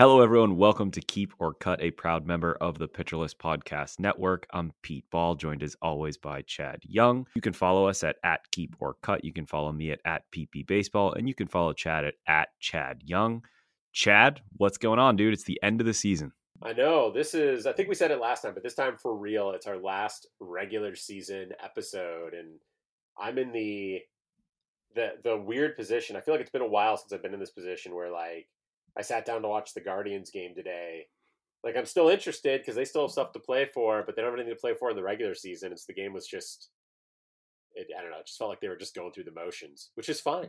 Hello, everyone. Welcome to Keep or Cut, a proud member of the Pitcher List Podcast Network. I'm Pete Ball, joined as always by Chad Young. You can follow us at Keep or Cut. You can follow me at PP Baseball, and you can follow Chad at Chad Young. Chad, what's going on, dude? It's the end of the season. I know. I think we said it last time, but this time for real, it's our last regular season episode, and I'm in the weird position. I feel like it's been a while since I've been in this position where, like, I sat down to watch the Guardians game today. Like, I'm still interested because they still have stuff to play for, but they don't have anything to play for in the regular season. It's the game was just, I don't know. It just felt like they were just going through the motions, which is fine.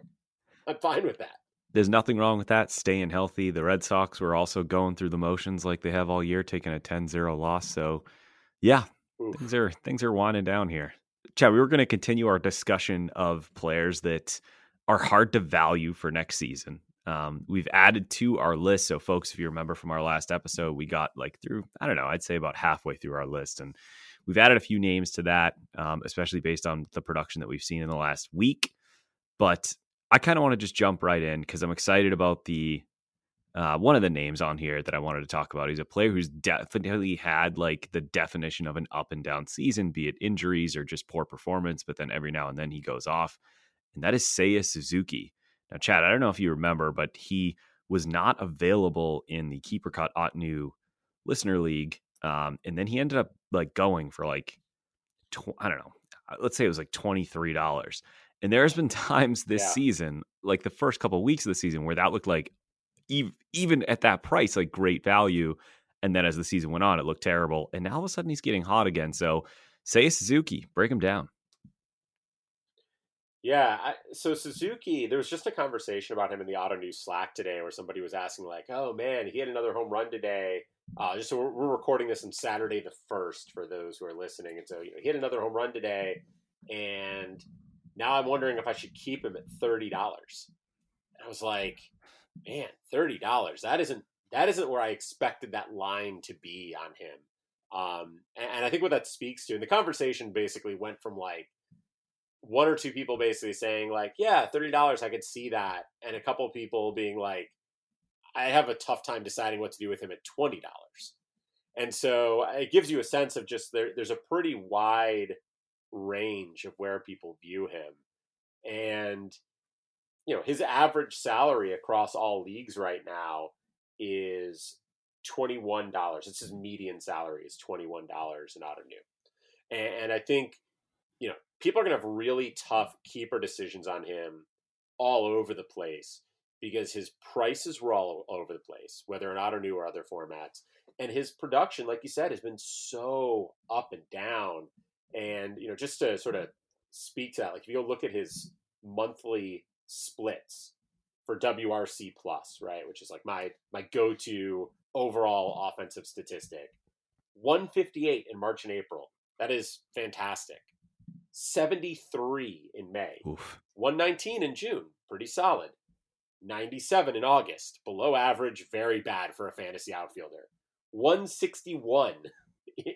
I'm fine with that. There's nothing wrong with that. Staying healthy. The Red Sox were also going through the motions like they have all year, taking a 10-0 loss. So yeah, things are winding down here. Chad, we were going to continue our discussion of players that are hard to value for next season. We've added to our list. So folks, if you remember from our last episode, we got I'd say about halfway through our list, and we've added a few names to that, especially based on the production that we've seen in the last week. But I kind of want to just jump right in because I'm excited about the one of the names on here that I wanted to talk about. He's a player who's definitely had like the definition of an up and down season, be it injuries or just poor performance. But then every now and then he goes off, and that is Seiya Suzuki. Now, Chad, I don't know if you remember, but he was not available in the Keep or Cut Otnu Listener League. And then he ended up like going for like, let's say it was like $23. And there's been times this season, like the first couple of weeks of the season, where that looked like even at that price, like great value. And then as the season went on, it looked terrible. And now all of a sudden he's getting hot again. So Seiya Suzuki, break him down. Yeah, so Suzuki, there was just a conversation about him in the Auto News Slack today where somebody was asking like, oh man, he had another home run today. Just so we're recording this on Saturday the 1st for those who are listening. And so he had another home run today, and now I'm wondering if I should keep him at $30. And I was like, man, $30, that isn't where I expected that line to be on him. And I think what that speaks to, and the conversation basically went from like, one or two people basically saying like, yeah, $30, I could see that. And a couple people being like, I have a tough time deciding what to do with him at $20. And so it gives you a sense of just there's a pretty wide range of where people view him. And, you know, his average salary across all leagues right now is $21. It's his median salary is $21 in Otanu. And I think, you know, people are going to have really tough keeper decisions on him all over the place because his prices were all over the place, whether in Otanu or other formats. And his production, like you said, has been so up and down. And, you know, just to sort of speak to that, like if you go look at his monthly splits for WRC+, right, which is like my go-to overall offensive statistic, 158 in March and April. That is fantastic. 73 in May. Oof. 119 in June, pretty solid. 97 in August, below average, very bad for a fantasy outfielder. 161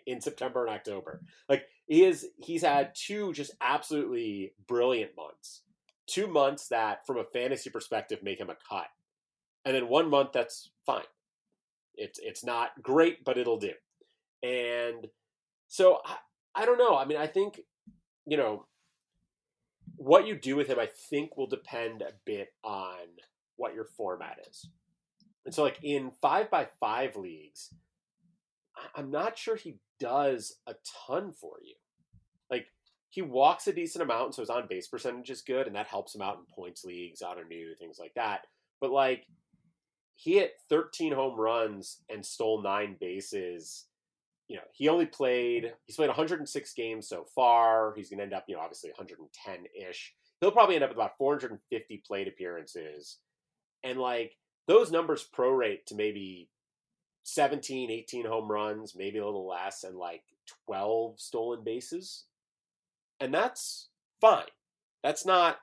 in September and October. Like he's had two just absolutely brilliant months. 2 months that from a fantasy perspective make him a cut. And then 1 month that's fine. It's not great, but it'll do. And so I don't know. I mean, I think you know, what you do with him, I think, will depend a bit on what your format is. And so, like, in 5x5 leagues, I'm not sure he does a ton for you. Like, he walks a decent amount, so his on-base percentage is good, and that helps him out in points leagues, Otanu, things like that. But, like, he hit 13 home runs and stole 9 bases. You know, he's played 106 games so far. He's going to end up, you know, obviously 110-ish. He'll probably end up with about 450 plate appearances. And, like, those numbers prorate to maybe 17, 18 home runs, maybe a little less, and, like, 12 stolen bases. And that's fine. That's not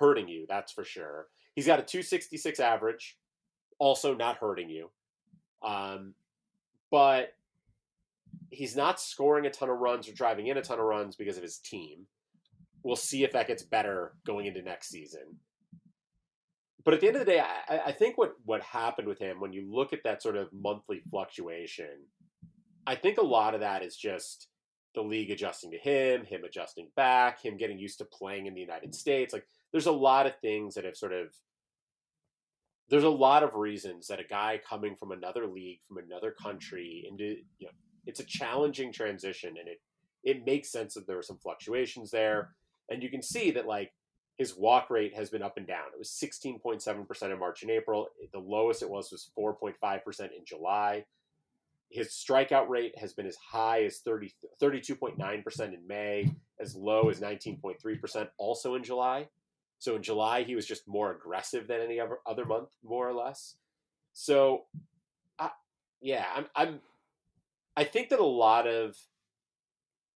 hurting you, that's for sure. He's got a 266 average, also not hurting you. But he's not scoring a ton of runs or driving in a ton of runs because of his team. We'll see if that gets better going into next season. But at the end of the day, I think what happened with him, when you look at that sort of monthly fluctuation, I think a lot of that is just the league adjusting to him adjusting back, him getting used to playing in the United States. Like, there's a lot of things that have sort of, there's a lot of reasons that a guy coming from another league, from another country into, you know, it's a challenging transition, and it makes sense that there were some fluctuations there. And you can see that, like, his walk rate has been up and down. It was 16.7% in March and April. The lowest it was 4.5% in July. His strikeout rate has been as high as 32.9% in May, as low as 19.3% also in July. So in July, he was just more aggressive than any other month, more or less. So, I think that a lot of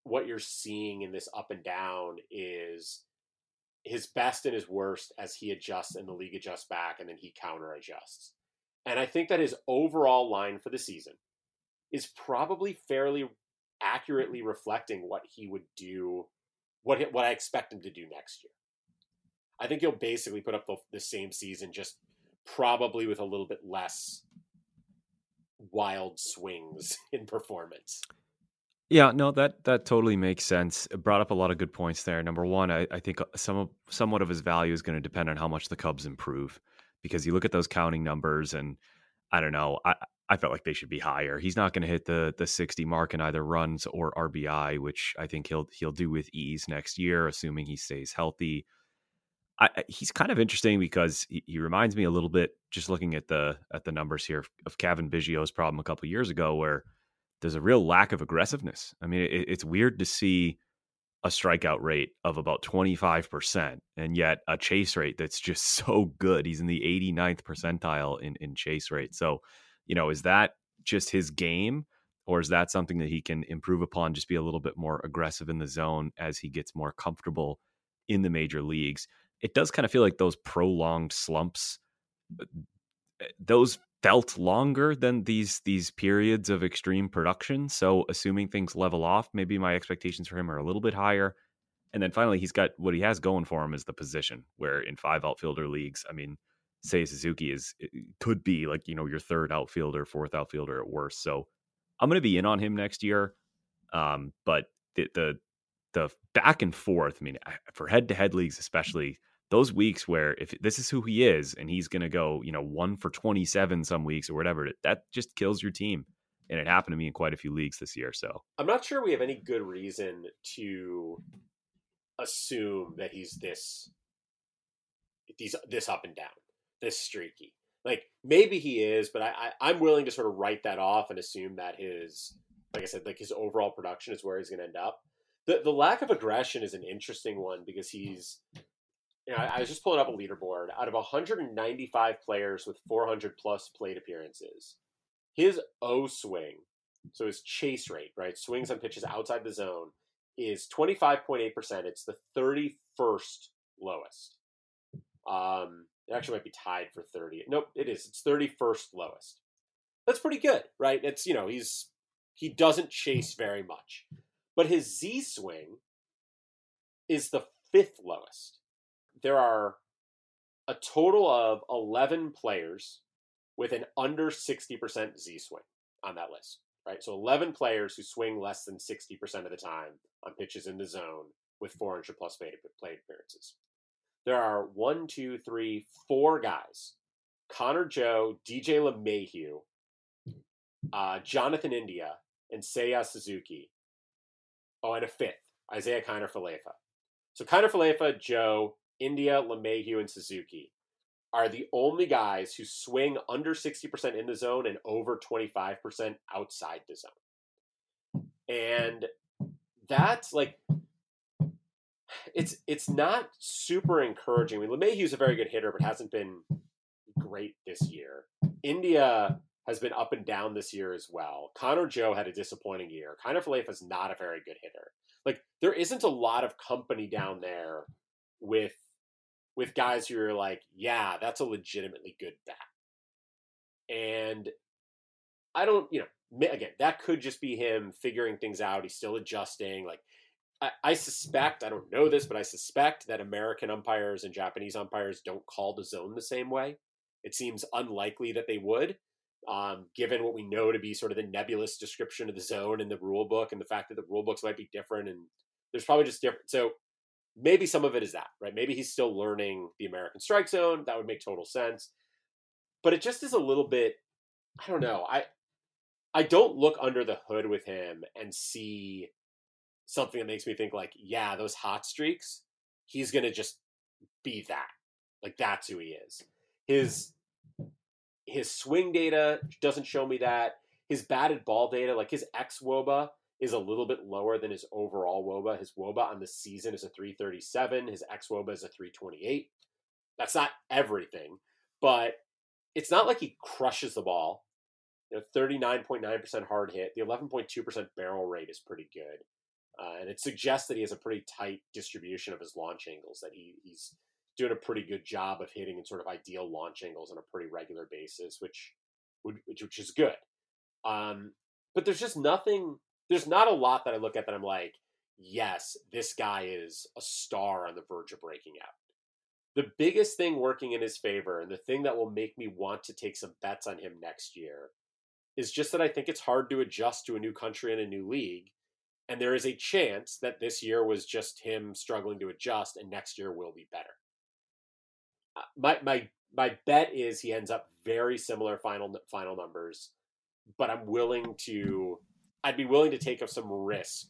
what you're seeing in this up and down is his best and his worst as he adjusts and the league adjusts back, and then he counter adjusts. And I think that his overall line for the season is probably fairly accurately reflecting what he would do, what I expect him to do next year. I think he'll basically put up the same season, just probably with a little bit less wild swings in performance. Yeah, no, that totally makes sense. It brought up a lot of good points there. Number one, I think somewhat of his value is going to depend on how much the Cubs improve, because you look at those counting numbers, and I don't know, I felt like they should be higher. He's not going to hit the 60 mark in either runs or RBI, which I think he'll do with ease next year, assuming he stays healthy. He's kind of interesting because he reminds me a little bit, just looking at the numbers here, of Kevin Biggio's problem a couple of years ago, where there's a real lack of aggressiveness. I mean, it's weird to see a strikeout rate of about 25% and yet a chase rate that's just so good. He's in the 89th percentile in chase rate. So, you know, is that just his game, or is that something that he can improve upon, just be a little bit more aggressive in the zone as he gets more comfortable in the major leagues? It does kind of feel like those prolonged slumps, those felt longer than these periods of extreme production. So assuming things level off, maybe my expectations for him are a little bit higher. And then finally, he's got what he has going for him is the position, where in 5 outfielder leagues, I mean, Seiya Suzuki could be, like, you know, your 3rd outfielder, 4th outfielder at worst. So I'm going to be in on him next year. But the back and forth, I mean, for head-to-head leagues especially, those weeks where if this is who he is and he's going to go, you know, 1 for 27 some weeks or whatever, that just kills your team. And it happened to me in quite a few leagues this year. So I'm not sure we have any good reason to assume that he's this up and down, this streaky. Like, maybe he is, but I'm willing to sort of write that off and assume that his, like I said, like his overall production is where he's going to end up. The lack of aggression is an interesting one, because he's, you know, I was just pulling up a leaderboard. Out of 195 players with 400 plus plate appearances, his O swing, so his chase rate, right, swings on pitches outside the zone, is 25.8%. It's the 31st lowest. It actually might be tied for 30. Nope, it is. It's 31st lowest. That's pretty good, right? It's, you know, he doesn't chase very much, but his Z swing is the 5th lowest. There are a total of 11 players with an under 60% Z swing on that list, right? So 11 players who swing less than 60% of the time on pitches in the zone with 400 plus plate appearances. There are 4 guys: Connor Joe, DJ LeMahieu, Jonathan India, and Seiya Suzuki. Oh, and a 5th, Isaiah Kiner-Falefa. So Kiner-Falefa, Joe, India, LeMahieu, and Suzuki. are the only guys who swing under 60% in the zone and over 25% outside the zone. And that's like, it's not super encouraging. I mean, LeMahieu's a very good hitter, but hasn't been great this year. India has been up and down this year as well. Connor Joe had a disappointing year. Kiner-Falefa is not a very good hitter. Like, there isn't a lot of company down there with guys who are like, yeah, that's a legitimately good bat. And I don't, again, that could just be him figuring things out. He's still adjusting. Like, I suspect, I don't know this, but I suspect that American umpires and Japanese umpires don't call the zone the same way. It seems unlikely that they would, given what we know to be sort of the nebulous description of the zone in the rule book and the fact that the rule books might be different. And there's probably just different. So maybe some of it is that, right? Maybe he's still learning the American strike zone. That would make total sense. But it just is a little bit, I don't know. I don't look under the hood with him and see something that makes me think like, yeah, those hot streaks, he's going to just be that. Like, that's who he is. His swing data doesn't show me that. His batted ball data, like his ex-WOBA is a little bit lower than his overall WOBA. His WOBA on the season is a 337. His ex-WOBA is a 328. That's not everything, but it's not like he crushes the ball. 39.9% hard hit. The 11.2% barrel rate is pretty good. And it suggests that he has a pretty tight distribution of his launch angles, that he's doing a pretty good job of hitting in sort of ideal launch angles on a pretty regular basis, which is good. But there's just nothing, there's not a lot that I look at that I'm like, yes, this guy is a star on the verge of breaking out. The biggest thing working in his favor, and the thing that will make me want to take some bets on him next year, is just that I think it's hard to adjust to a new country and a new league. And there is a chance that this year was just him struggling to adjust, and next year will be better. My bet is he ends up very similar final numbers, but I'd be willing to take up some risk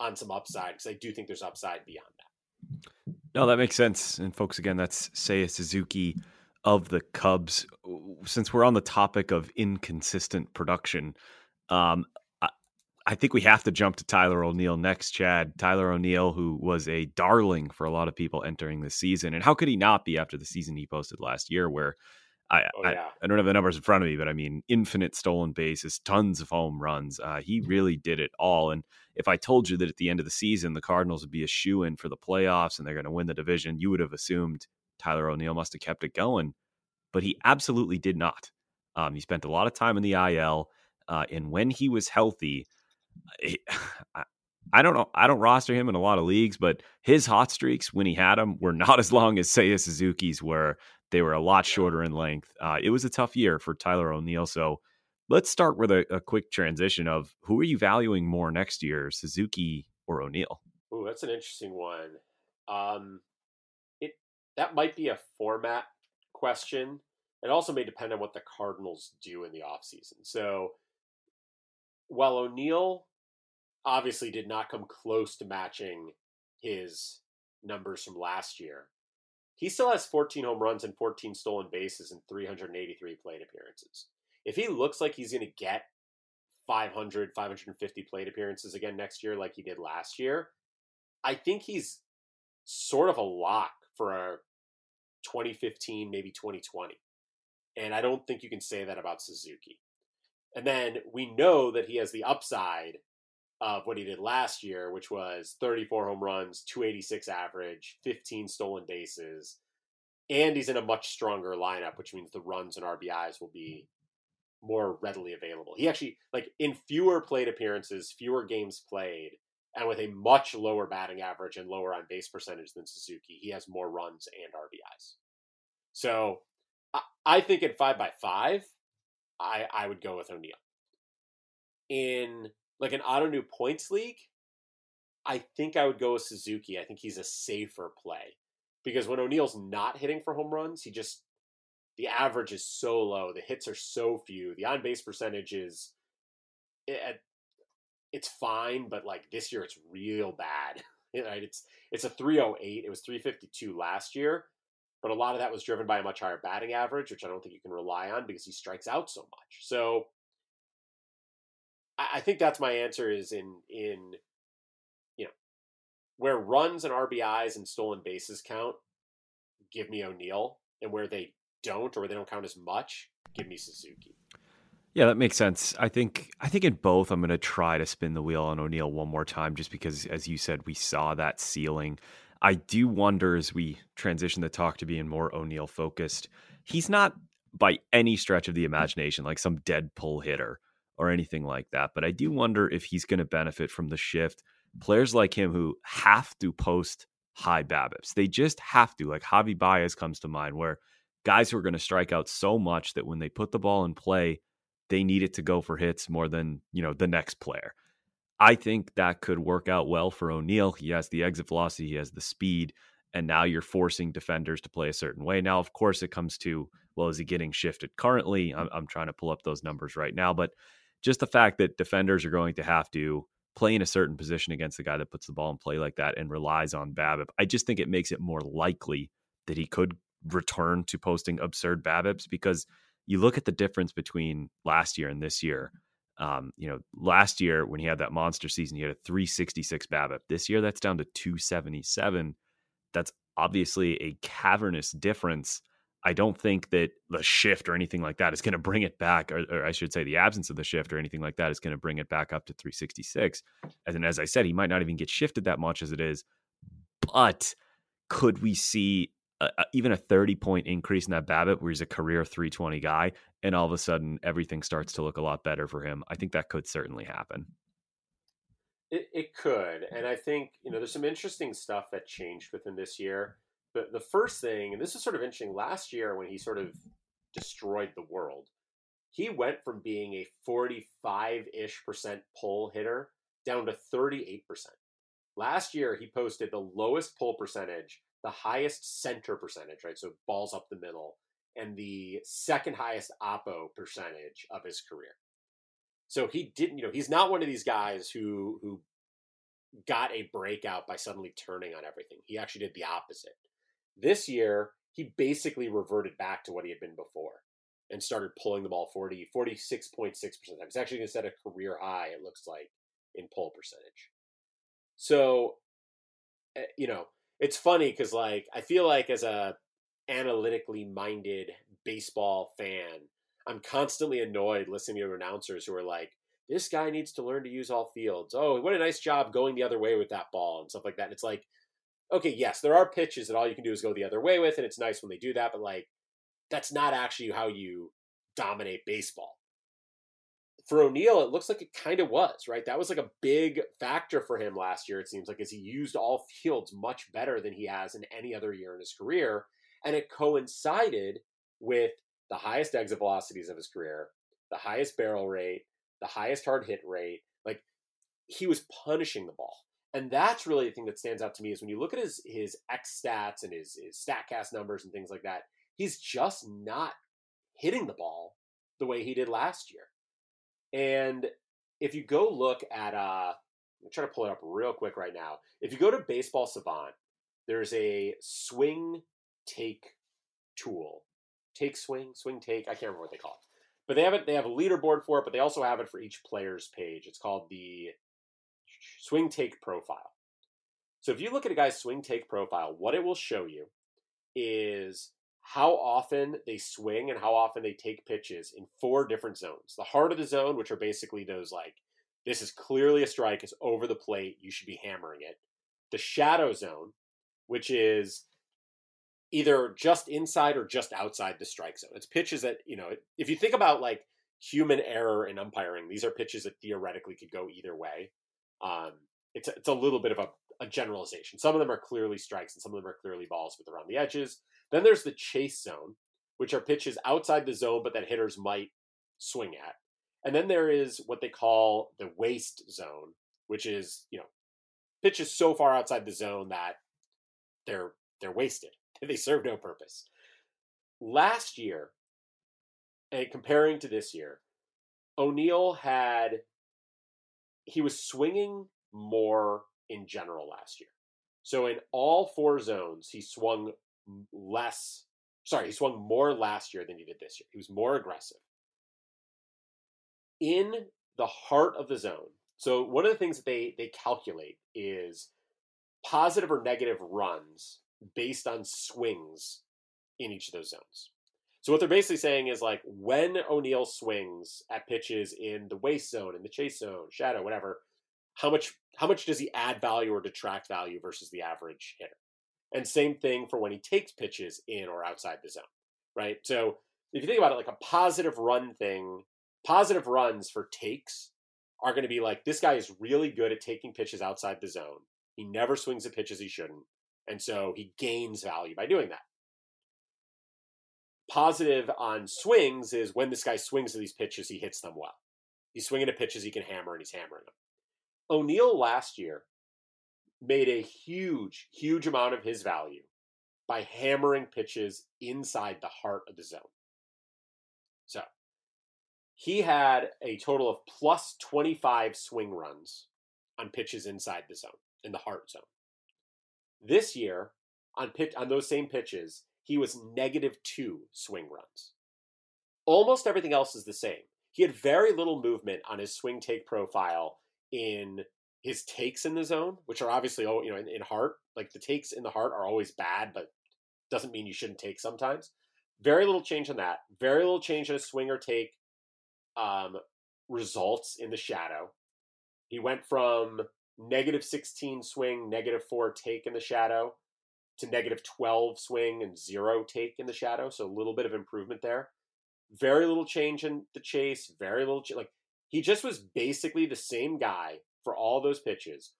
on some upside, because I do think there's upside beyond that. No, that makes sense. And folks, again, that's Seiya Suzuki of the Cubs. Since we're on the topic of inconsistent production, I think we have to jump to Tyler O'Neill next, Chad. Tyler O'Neill, who was a darling for a lot of people entering this season. And how could he not be after the season he posted last year, where I don't have the numbers in front of me, but I mean, infinite stolen bases, tons of home runs. He really did it all. And if I told you that at the end of the season, the Cardinals would be a shoo-in for the playoffs and they're going to win the division, you would have assumed Tyler O'Neill must have kept it going, but he absolutely did not. He spent a lot of time in the IL, and when he was healthy, I don't know. I don't roster him in a lot of leagues, but his hot streaks when he had them were not as long as Seiya Suzuki's were. They were a lot shorter in length. It was a tough year for Tyler O'Neill. So let's start with a quick transition of who are you valuing more next year, Suzuki or O'Neill? Ooh, that's an interesting one. That might be a format question. It also may depend on what the Cardinals do in the offseason. So while O'Neill obviously did not come close to matching his numbers from last year, he still has 14 home runs and 14 stolen bases and 383 plate appearances. If he looks like he's going to get 500, 550 plate appearances again next year like he did last year, I think he's sort of a lock for a 2015, maybe 2020. And I don't think you can say that about Suzuki. And then we know that he has the upside of what he did last year, which was 34 home runs, 286 average, 15 stolen bases, and he's in a much stronger lineup, which means the runs and RBIs will be more readily available. He actually, like, in fewer plate appearances, fewer games played, and with a much lower batting average and lower on-base percentage than Suzuki, he has more runs and RBIs. So I think at 5x5, I would go with O'Neill. In like an auto new points league, I think I would go with Suzuki. I think he's a safer play because when O'Neill's not hitting for home runs, the average is so low. The hits are so few. The on-base percentage is, it's fine, but like this year it's real bad. Right? It's a 308. It was 352 last year. But a lot of that was driven by a much higher batting average, which I don't think you can rely on because he strikes out so much. So I think that's my answer is in you know, where runs and RBIs and stolen bases count, give me O'Neill. And where they don't or they don't count as much, give me Suzuki. Yeah, that makes sense. I think in both, I'm going to try to spin the wheel on O'Neill one more time, just because, as you said, we saw that ceiling. I do wonder as we transition the talk to being more O'Neill focused, he's not by any stretch of the imagination like some dead pull hitter or anything like that. But I do wonder if he's going to benefit from the shift. Players like him who have to post high BABIPs, they just have to, like Javi Baez comes to mind, where guys who are going to strike out so much that when they put the ball in play, they need it to go for hits more than, you know, the next player. I think that could work out well for O'Neill. He has the exit velocity, he has the speed, and now you're forcing defenders to play a certain way. Now, of course, it comes to, well, is he getting shifted currently? I'm trying to pull up those numbers right now, but just the fact that defenders are going to have to play in a certain position against the guy that puts the ball in play like that and relies on BABIP, I just think it makes it more likely that he could return to posting absurd BABIPs, because you look at the difference between last year and this year. You know, last year when he had that monster season, he had a 366 BABIP. This year, that's down to 277. That's obviously a cavernous difference. I don't think that the shift or anything like that is going to bring it back, or I should say the absence of the shift or anything like that is going to bring it back up to 366. And as I said, he might not even get shifted that much as it is, but could we see even a 30-point increase in that BABIP where he's a career 320 guy, and all of a sudden everything starts to look a lot better for him? I think that could certainly happen. It could. And I think, you know, there's some interesting stuff that changed with him this year. But the first thing, and this is sort of interesting, last year when he sort of destroyed the world, he went from being a 45-ish percent pull hitter down to 38%. Last year, he posted the lowest pull percentage, the highest center percentage, right? So balls up the middle, and the second highest oppo percentage of his career. So he didn't, you know, he's not one of these guys who got a breakout by suddenly turning on everything. He actually did the opposite. This year, he basically reverted back to what he had been before and started pulling the ball 46.6% of the time. He's actually going to set a career high, it looks like, in pull percentage. So, you know, it's funny because, like, I feel like as a analytically minded baseball fan, I'm constantly annoyed listening to announcers who are like, this guy needs to learn to use all fields. Oh, what a nice job going the other way with that ball and stuff like that. And it's like, okay, yes, there are pitches that all you can do is go the other way with, and it's nice when they do that, but, like, that's not actually how you dominate baseball. For O'Neill, it looks like it kind of was, right? That was like a big factor for him last year, it seems like, as he used all fields much better than he has in any other year in his career. And it coincided with the highest exit velocities of his career, the highest barrel rate, the highest hard hit rate. Like, he was punishing the ball. And that's really the thing that stands out to me is when you look at his X stats and his StatCast numbers and things like that, he's just not hitting the ball the way he did last year. And if you go look at, I'm trying to pull it up real quick right now. If you go to Baseball Savant, there's a swing take tool. Take swing, swing take. I can't remember what they call it. But they have a leaderboard for it, but they also have it for each player's page. It's called the swing take profile. So if you look at a guy's swing take profile, what it will show you is how often they swing and how often they take pitches in four different zones. The heart of the zone, which are basically those, like, this is clearly a strike, it's over the plate, you should be hammering it. The shadow zone, which is either just inside or just outside the strike zone. It's pitches that, you know, if you think about, like, human error in umpiring, these are pitches that theoretically could go either way. It's a little bit of a generalization. Some of them are clearly strikes and some of them are clearly balls, but they're on the edges. Then there's the chase zone, which are pitches outside the zone, but that hitters might swing at. And then there is what they call the waste zone, which is, you know, pitches so far outside the zone that they're wasted. They serve no purpose. Last year, and comparing to this year, O'Neill he was swinging more in general last year. So in all four zones, he swung less. Sorry, he swung more last year than he did this year. He was more aggressive. In the heart of the zone. So one of the things that they calculate is positive or negative runs based on swings in each of those zones. So what they're basically saying is, like, when O'Neill swings at pitches in the waste zone, in the chase zone, shadow, whatever, how much does he add value or detract value versus the average hitter? And same thing for when he takes pitches in or outside the zone, right? So if you think about it, like a positive run thing, positive runs for takes are going to be like, this guy is really good at taking pitches outside the zone. He never swings at pitches he shouldn't. And so he gains value by doing that. Positive on swings is when this guy swings at these pitches, he hits them well. He's swinging at pitches he can hammer, and he's hammering them. O'Neill last year made a huge, huge amount of his value by hammering pitches inside the heart of the zone. So he had a total of plus 25 swing runs on pitches inside the zone, in the heart zone. This year, on those same pitches, he was -2 swing runs. Almost everything else is the same. He had very little movement on his swing take profile in his takes in the zone, which are obviously, in heart. Like, the takes in the heart are always bad, but doesn't mean you shouldn't take sometimes. Very little change on that. Very little change on his swing or take results in the shadow. He went from -16 swing, -4 take in the shadow, to -12 swing and 0 take in the shadow. So a little bit of improvement there. Very little change in the chase. Very little change. Like, he just was basically the same guy for all those pitches.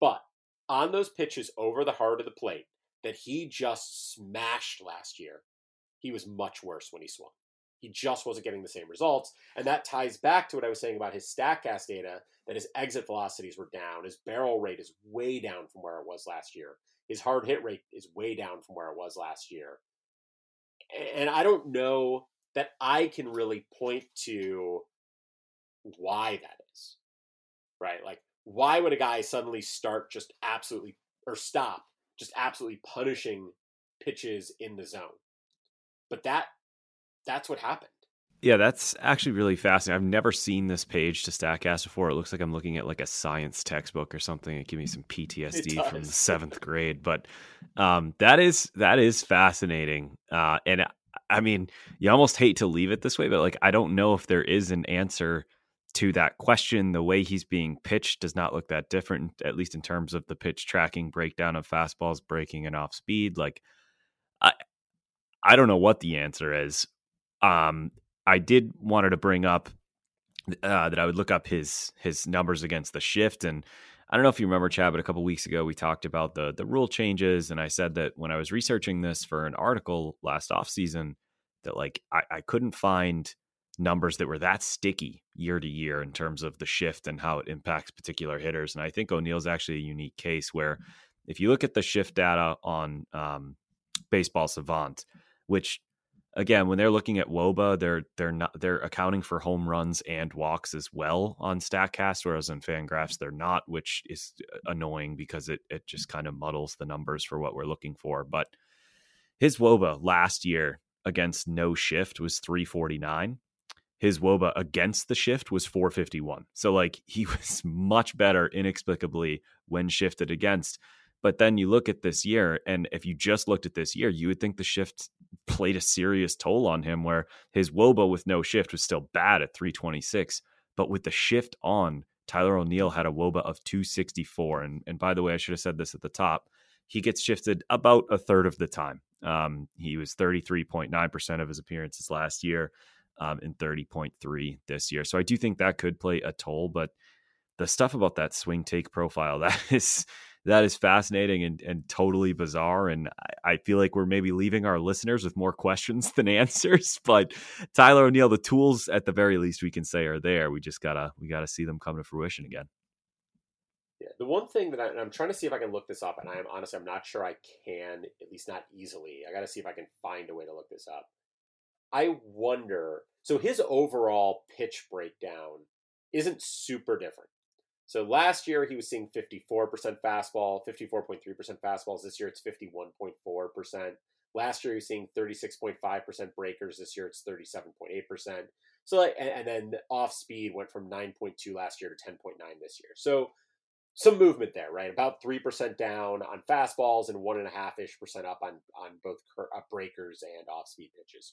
But on those pitches over the heart of the plate that he just smashed last year, he was much worse when he swung. He just wasn't getting the same results. And that ties back to what I was saying about his StatCast data, that his exit velocities were down. His barrel rate is way down from where it was last year. His hard hit rate is way down from where it was last year. And I don't know that I can really point to why that is, right? Like, why would a guy suddenly start just absolutely, or stop just absolutely punishing pitches in the zone? But that's what happened. Yeah, that's actually really fascinating. I've never seen this page to StatCast before. It looks like I'm looking at like a science textbook or something. It gave me some PTSD from the 7th grade, but that is fascinating. And I mean, you almost hate to leave it this way, but like, I don't know if there is an answer to that question. The way he's being pitched does not look that different, at least in terms of the pitch tracking, breakdown of fastballs, breaking and off speed. Like, I don't know what the answer is. I did wanted to bring up that I would look up his numbers against the shift. And I don't know if you remember, Chad, but a couple of weeks ago, we talked about the rule changes. And I said that when I was researching this for an article last offseason, that like I couldn't find numbers that were that sticky year to year in terms of the shift and how it impacts particular hitters. And I think O'Neill's actually a unique case where if you look at the shift data on Baseball Savant, which, again, when they're looking at WOBA, they're accounting for home runs and walks as well on StatCast, whereas on Fangraphs they're not, which is annoying because it just kind of muddles the numbers for what we're looking for. But his WOBA last year against no shift was 349. His WOBA against the shift was 451. So like, he was much better inexplicably when shifted against. But then you look at this year, and if you just looked at this year, you would think the shift played a serious toll on him, where his WOBA with no shift was still bad at 326. But with the shift on, Tyler O'Neill had a WOBA of 264. And by the way, I should have said this at the top. He gets shifted about a third of the time. He was 33.9% of his appearances last year and 30.3% this year. So I do think that could play a toll. But the stuff about that swing take profile, that is fascinating and totally bizarre. And I feel like we're maybe leaving our listeners with more questions than answers, but Tyler O'Neill, the tools at the very least we can say are there. We just gotta see them come to fruition again. Yeah. The one thing that I'm trying to see if I can look this up, and I'm not sure I can, at least not easily. I got to see if I can find a way to look this up. I wonder, so his overall pitch breakdown isn't super different. So last year, he was seeing 54% fastball, 54.3% fastballs. This year, it's 51.4%. Last year, he was seeing 36.5% breakers. This year, it's 37.8%. So, and then off speed went from 9.2 last year to 10.9 this year. So some movement there, right? About 3% down on fastballs and 1.5% up on both breakers and off speed pitches.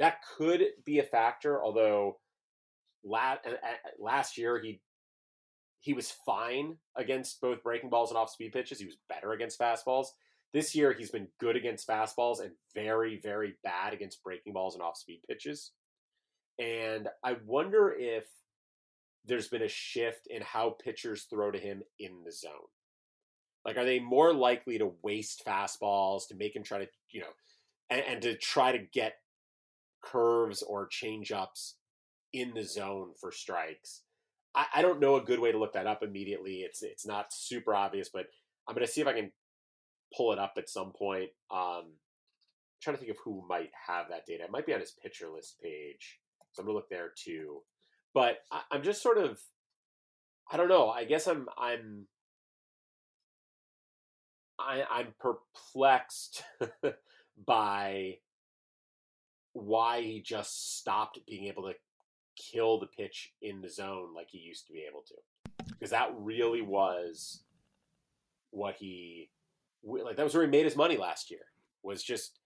That could be a factor, although last year he was fine against both breaking balls and off speed pitches. He was better against fastballs. This year, he's been good against fastballs and very, very bad against breaking balls and off-speed pitches. And I wonder if there's been a shift in how pitchers throw to him in the zone. Like, are they more likely to waste fastballs, to make him try to, you know, and to try to get curves or change-ups in the zone for strikes? I don't know a good way to look that up immediately. It's not super obvious, but I'm going to see if I can pull it up at some point. Trying to think of who might have that data. It might be on his pitcher list page. So I'm going to look there too. But I'm just sort of, I don't know. I guess I'm perplexed by why he just stopped being able to kill the pitch in the zone like he used to be able to. Because that really was what he, like, that was where he made his money last year, was just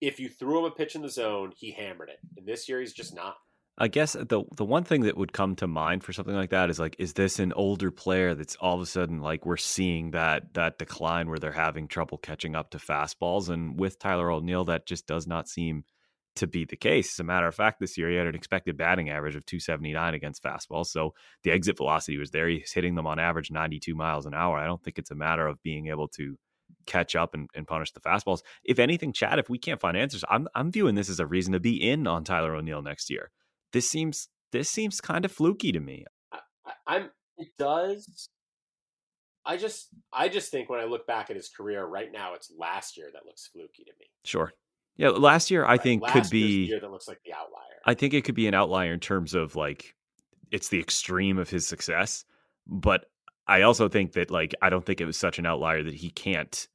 if you threw him a pitch in the zone, he hammered it. And this year, he's just not. I guess the one thing that would come to mind for something like that is, like, is this an older player that's all of a sudden, like, we're seeing that decline where they're having trouble catching up to fastballs? And with Tyler O'Neill, that just does not seem to be the case. As a matter of fact, this year, he had an expected batting average of 279 against fastballs. So the exit velocity was there. He's hitting them on average 92 miles an hour. I don't think it's a matter of being able to catch up and punish the fastballs. If anything, Chad, if we can't find answers, I'm viewing this as a reason to be in on Tyler O'Neill next year. This seems kind of fluky to me. It does. I just think when I look back at his career right now, it's last year that looks fluky to me. Sure. Yeah, last year, I think could be year that looks like the outlier. I think it could be an outlier in terms of, like, it's the extreme of his success, but I also think that, like, I don't think it was such an outlier that he can't,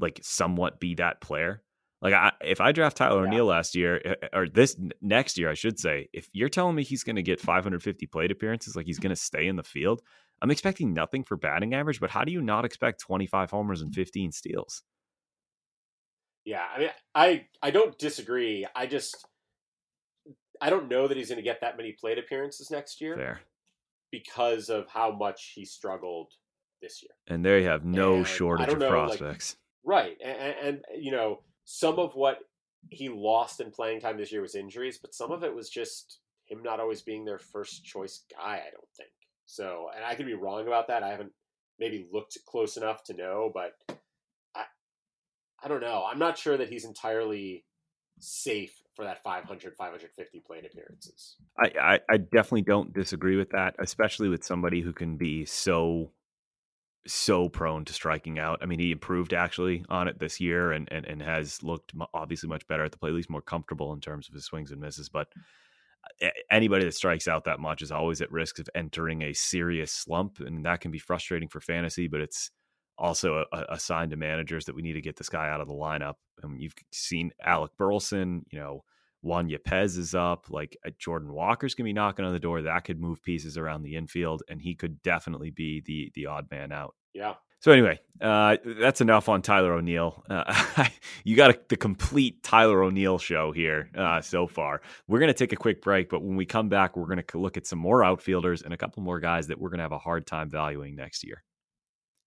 like, somewhat be that player. Like, if I draft Tyler O'Neill last year, or this next year, I should say, if you're telling me he's going to get 550 plate appearances, like, he's going to stay in the field, I'm expecting nothing for batting average, but how do you not expect 25 homers and 15 steals? Yeah, I mean, I don't disagree. I don't know that he's going to get that many plate appearances next year. Fair. Because of how much he struggled this year. And there you have no shortage of prospects. Like, right. And, you know, some of what he lost in playing time this year was injuries, but some of it was just him not always being their first choice guy, I don't think. So, and I could be wrong about that. I haven't maybe looked close enough to know, but I don't know. I'm not sure that he's entirely safe for that 500, 550 plate appearances. I definitely don't disagree with that, especially with somebody who can be so prone to striking out. I mean, he improved actually on it this year and has looked obviously much better at the plate, at least more comfortable in terms of his swings and misses. But anybody that strikes out that much is always at risk of entering a serious slump, and that can be frustrating for fantasy, but it's also a sign to managers that we need to get this guy out of the lineup. I mean, you've seen Alec Burleson, you know, Juan Yepes is up, like Jordan Walker's going to be knocking on the door. That could move pieces around the infield, and he could definitely be the odd man out. Yeah. So anyway, that's enough on Tyler O'Neill. You got the complete Tyler O'Neill show here so far. We're going to take a quick break, but when we come back, we're going to look at some more outfielders and a couple more guys that we're going to have a hard time valuing next year.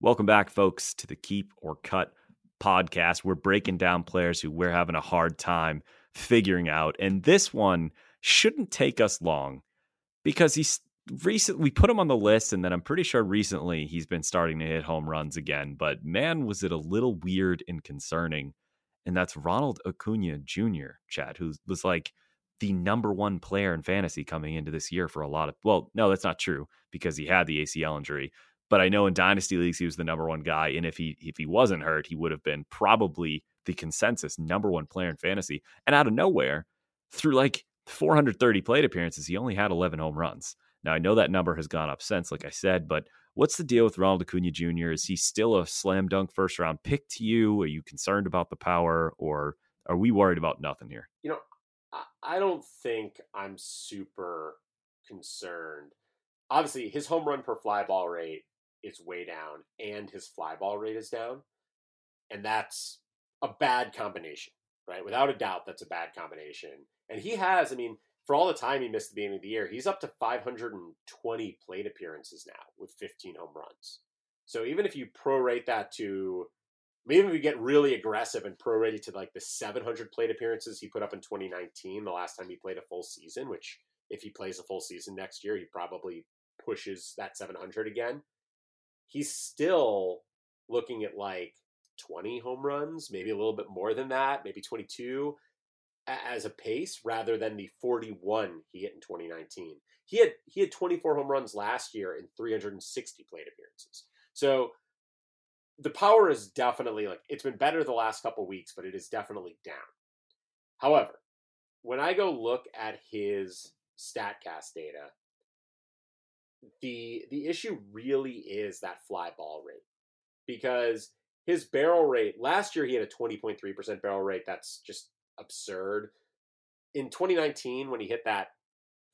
Welcome back, folks, to the Keep or Cut podcast. We're breaking down players who we're having a hard time figuring out. And this one shouldn't take us long because he's recently, we put him on the list, and then I'm pretty sure recently he's been starting to hit home runs again. But man, was it a little weird and concerning. And that's Ronald Acuña Jr., Chad, who was like the number one player in fantasy coming into this year for a lot of, well, no, that's not true because he had the ACL injury. But I know in dynasty leagues, he was the number one guy. And if he wasn't hurt, he would have been probably the consensus number one player in fantasy. And out of nowhere, through like 430 plate appearances, he only had 11 home runs. Now, I know that number has gone up since, like I said, but what's the deal with Ronald Acuña Jr.? Is he still a slam dunk first round pick to you? Are you concerned about the power, or are we worried about nothing here? You know, I don't think I'm super concerned. Obviously, his home run per fly ball rate is way down, and his fly ball rate is down. And that's a bad combination, right? Without a doubt, that's a bad combination. And he has, I mean, for all the time he missed at the beginning of the year, he's up to 520 plate appearances now with 15 home runs. So even if you prorate that to, even if you get really aggressive and prorate it to like the 700 plate appearances he put up in 2019, the last time he played a full season, which if he plays a full season next year, he probably pushes that 700 again. He's still looking at like 20 home runs, maybe a little bit more than that, maybe 22 as a pace, rather than the 41 he hit in 2019. He had 24 home runs last year in 360 plate appearances. So the power is definitely, like, it's been better the last couple weeks, but it is definitely down. However, when I go look at his StatCast data, the issue really is that fly ball rate, because his barrel rate last year, he had a 20.3% barrel rate. That's just absurd. In 2019, when he hit that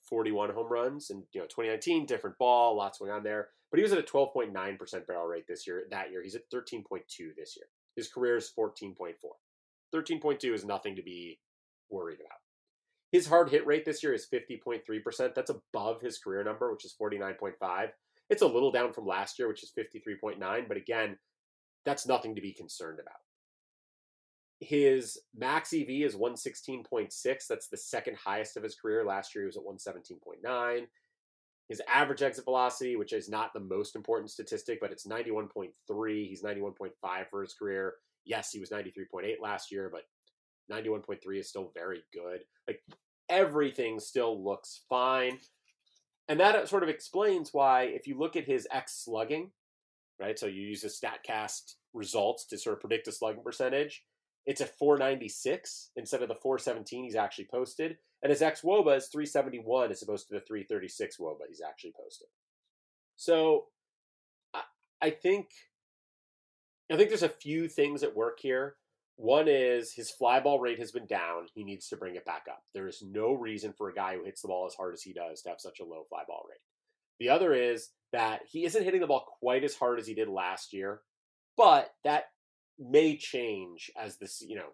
41 home runs, and, you know, 2019, different ball, lots going on there, but he was at a 12.9% barrel rate this year. That year, he's at 13.2 this year. His career is 14.4. 13.2 is nothing to be worried about. His hard hit rate this year is 50.3%. That's above his career number, which is 49.5. It's a little down from last year, which is 53.9. But again, that's nothing to be concerned about. His max EV is 116.6. That's the second highest of his career. Last year, he was at 117.9. His average exit velocity, which is not the most important statistic, but it's 91.3. He's 91.5 for his career. Yes, he was 93.8 last year, but 91.3 is still very good. Like, everything still looks fine. And that sort of explains why, if you look at his X slugging, right? So you use the StatCast results to sort of predict the slugging percentage. It's a 496 instead of the 417 he's actually posted. And his X WOBA is 371 as opposed to the 336 WOBA he's actually posted. So I think there's a few things at work here. One is his fly ball rate has been down. He needs to bring it back up. There is no reason for a guy who hits the ball as hard as he does to have such a low fly ball rate. The other is that he isn't hitting the ball quite as hard as he did last year, but that may change as this, you know,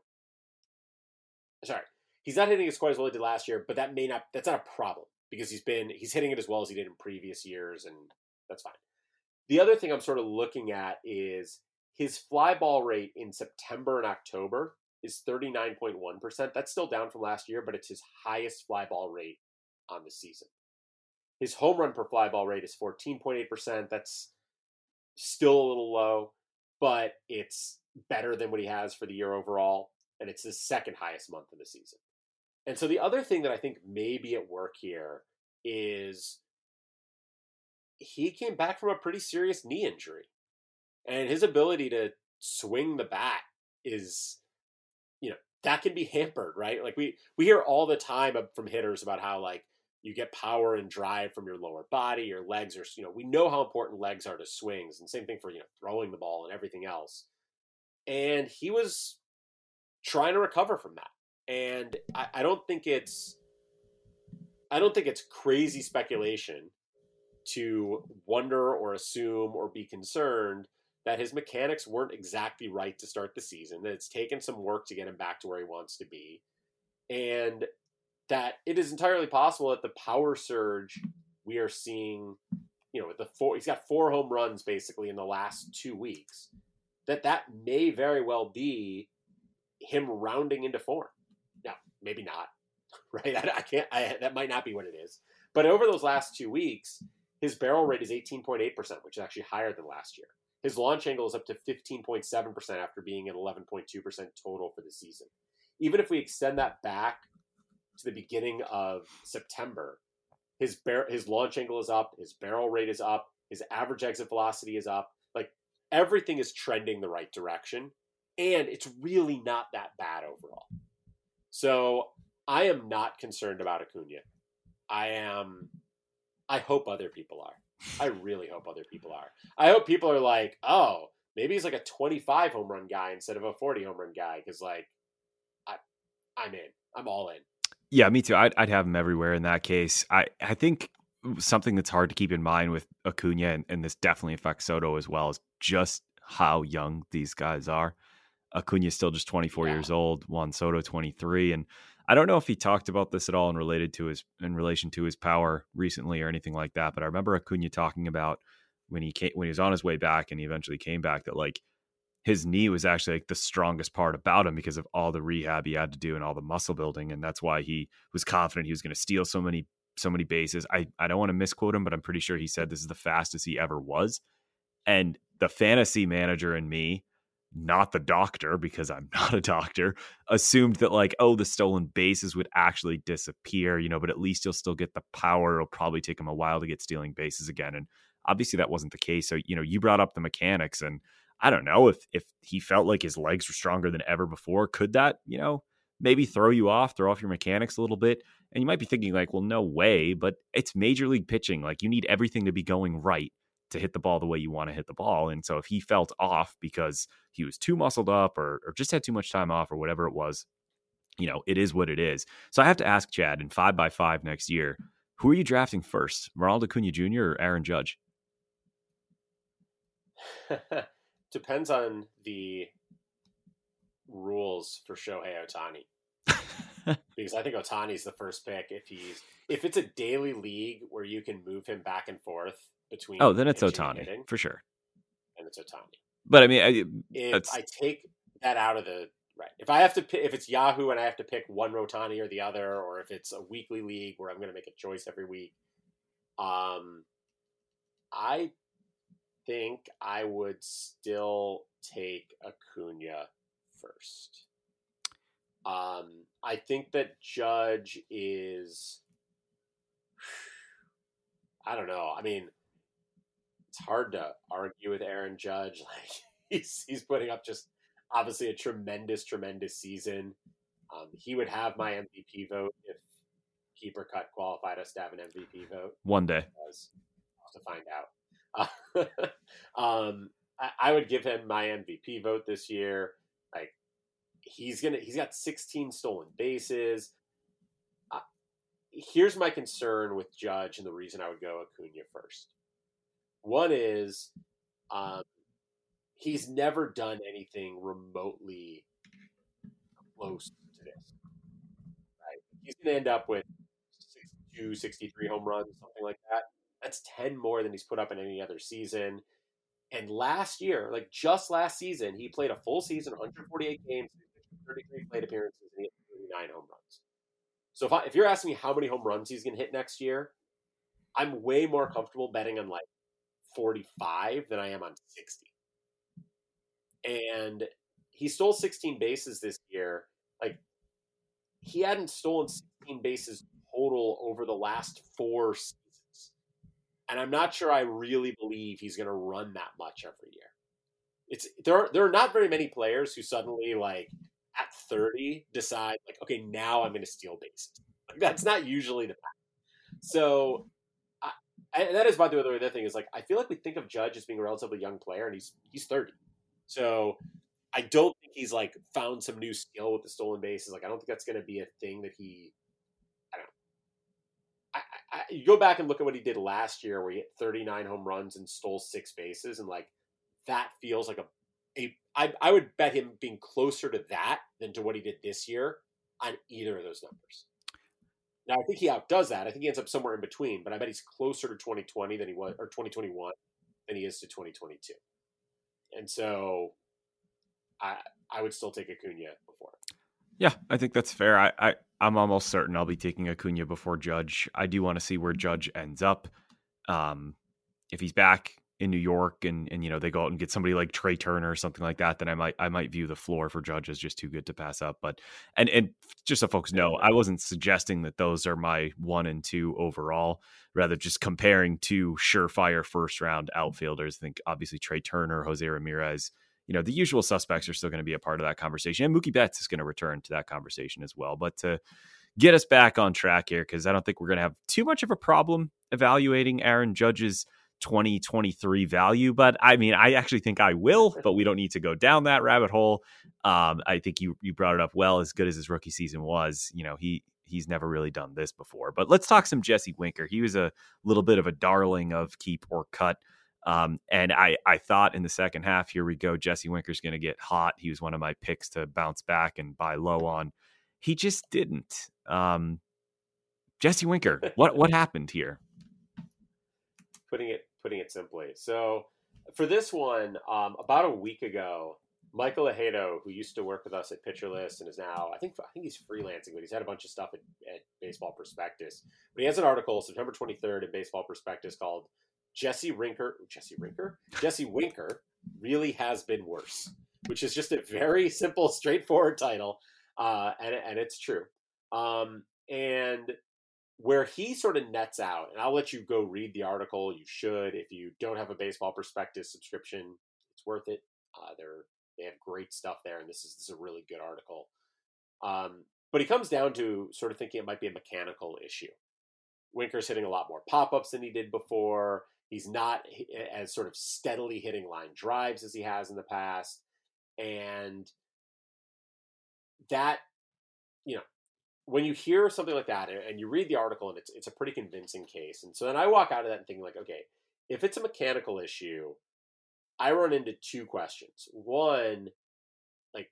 sorry, he's not hitting as quite as well as he did last year, but that may not, that's not a problem because he's hitting it as well as he did in previous years, and that's fine. The other thing I'm sort of looking at is his fly ball rate in September and October is 39.1%. That's still down from last year, but it's his highest fly ball rate on the season. His home run per fly ball rate is 14.8%. That's still a little low, but it's better than what he has for the year overall, and it's his second highest month of the season. And so the other thing that I think may be at work here is he came back from a pretty serious knee injury. And his ability to swing the bat is, you know, that can be hampered, right? Like we hear all the time from hitters about how, like, You get power and drive from your lower body, your legs are, you know, we know how important legs are to swings, and same thing for, you know, throwing the ball and everything else. And he was trying to recover from that. And I don't think it's crazy speculation to wonder or assume or be concerned that his mechanics weren't exactly right to start the season, that it's taken some work to get him back to where he wants to be, and that it is entirely possible that the power surge we are seeing, you know, with he's got 4 home runs basically in the last 2 weeks, that may very well be him rounding into form. Now, maybe not, right? I can't, that might not be what it is. But over those last 2 weeks, his barrel rate is 18.8%, which is actually higher than last year. His launch angle is up to 15.7% after being at 11.2% total for the season. Even if we extend that back to the beginning of September, his launch angle is up, his barrel rate is up, his average exit velocity is up. Like, everything is trending the right direction, and it's really not that bad overall. So I am not concerned about Acuña. I hope other people are. I really hope other people are. I hope people are like, oh, maybe he's like a 25 home run guy instead of a 40 home run guy. Cause like, I'm in, I'm all in. Yeah, me too. I'd have him everywhere in that case. I think something that's hard to keep in mind with Acuña, and this definitely affects Soto as well, is just how young these guys are. Acuña is still just 24 years old, Juan Soto 23. And I don't know if he talked about this at all in relation to his power recently or anything like that, but I remember Acuña talking about when he was on his way back and he eventually came back, that like his knee was actually like the strongest part about him because of all the rehab he had to do and all the muscle building, and that's why he was confident he was going to steal so many bases. I don't want to misquote him, but I'm pretty sure he said this is the fastest he ever was. And the fantasy manager in me, not the doctor, because I'm not a doctor, assumed that like, oh, the stolen bases would actually disappear, you know, but at least you'll still get the power. It'll probably take him a while to get stealing bases again. And obviously that wasn't the case. So, you know, you brought up the mechanics, and I don't know if he felt like his legs were stronger than ever before. Could that, you know, maybe throw off your mechanics a little bit? And you might be thinking like, well, no way, but it's major league pitching. Like, you need everything to be going right to hit the ball the way you want to hit the ball. And so if he felt off because he was too muscled up or just had too much time off or whatever it was, you know, it is what it is. So I have to ask Chad, in 5x5 next year, who are you drafting first, Ronald Acuña Jr. or Aaron Judge? Depends on the rules for Shohei Ohtani. Because I think Ohtani's the first pick. If it's a daily league where you can move him back and forth, then it's Ohtani for sure. And it's Ohtani. But I mean, I take that out of the right. If I have to pick, if it's Yahoo and I have to pick one Ohtani or the other, or if it's a weekly league where I'm going to make a choice every week, I think I would still take Acuña first. I think that Judge is, I don't know. I mean, it's hard to argue with Aaron Judge. Like, he's putting up just obviously a tremendous, tremendous season. He would have my MVP vote if Keep or Cut qualified us to have an MVP vote. One day. I'll have to find out. I would give him my MVP vote this year. Like, he's got 16 stolen bases. Here's my concern with Judge and the reason I would go Acuña first. One is he's never done anything remotely close to this. Right? He's going to end up with 62, 63 home runs, something like that. That's 10 more than he's put up in any other season. And last year, like just last season, he played a full season, 148 games, 33 plate appearances, and he had 39 home runs. So if you're asking me how many home runs he's going to hit next year, I'm way more comfortable betting on like 45 than I am on 60. And he stole 16 bases this year. Like, he hadn't stolen 16 bases total over the last 4 seasons. And I'm not sure I really believe he's going to run that much every year. There are not very many players who suddenly like at 30 decide like, okay, now I'm going to steal bases. Like, that's not usually the path. So that is, by the way, the other thing is, like, I feel like we think of Judge as being a relatively young player, and he's 30. So I don't think he's, like, found some new skill with the stolen bases. Like, I don't think that's going to be a thing that he – I don't know. You go back and look at what he did last year where he hit 39 home runs and stole 6 bases, and, like, that feels like I would bet him being closer to that than to what he did this year on either of those numbers. Now, I think he outdoes that. I think he ends up somewhere in between, but I bet he's closer to 2020 than he was, or 2021 than he is to 2022. And so I would still take Acuña before. Yeah, I think that's fair. I'm almost certain I'll be taking Acuña before Judge. I do want to see where Judge ends up. If he's back in New York and you know, they go out and get somebody like Trey Turner or something like that, then I might view the floor for Judge as just too good to pass up. But and just so folks know, I wasn't suggesting that those are my 1 and 2 overall, rather just comparing 2 surefire first round outfielders. I think obviously Trey Turner, Jose Ramirez, you know, the usual suspects are still going to be a part of that conversation, and Mookie Betts is going to return to that conversation as well. But to get us back on track here, because I don't think we're going to have too much of a problem evaluating Aaron Judge's 2023 value, but I mean, I actually think I will, but we don't need to go down that rabbit hole. I think you brought it up well. As good as his rookie season was, you know, he's never really done this before. But let's talk some Jesse Winker. He was a little bit of a darling of Keep or Cut. And I thought in the second half, here we go, Jesse Winker's going to get hot. He was one of my picks to bounce back and buy low on. He just didn't. Jesse Winker, what happened here? Putting it simply. So for this one, about a week ago, Michael Ahedo, who used to work with us at Pitcher List and is now, I think he's freelancing, but he's had a bunch of stuff at Baseball Prospectus. But he has an article, September 23rd, in Baseball Prospectus called Jesse Winker Really Has Been Worse, which is just a very simple, straightforward title. And it's true. And where he sort of nets out, and I'll let you go read the article. You should. If you don't have a Baseball Prospectus subscription, it's worth it. They have great stuff there, and this is a really good article. But he comes down to sort of thinking it might be a mechanical issue. Winker's hitting a lot more pop-ups than he did before. He's not as sort of steadily hitting line drives as he has in the past. And that, you know, when you hear something like that and you read the article, and it's a pretty convincing case. And so then I walk out of that and thinking, like, okay, if it's a mechanical issue, I run into 2 questions. One, like,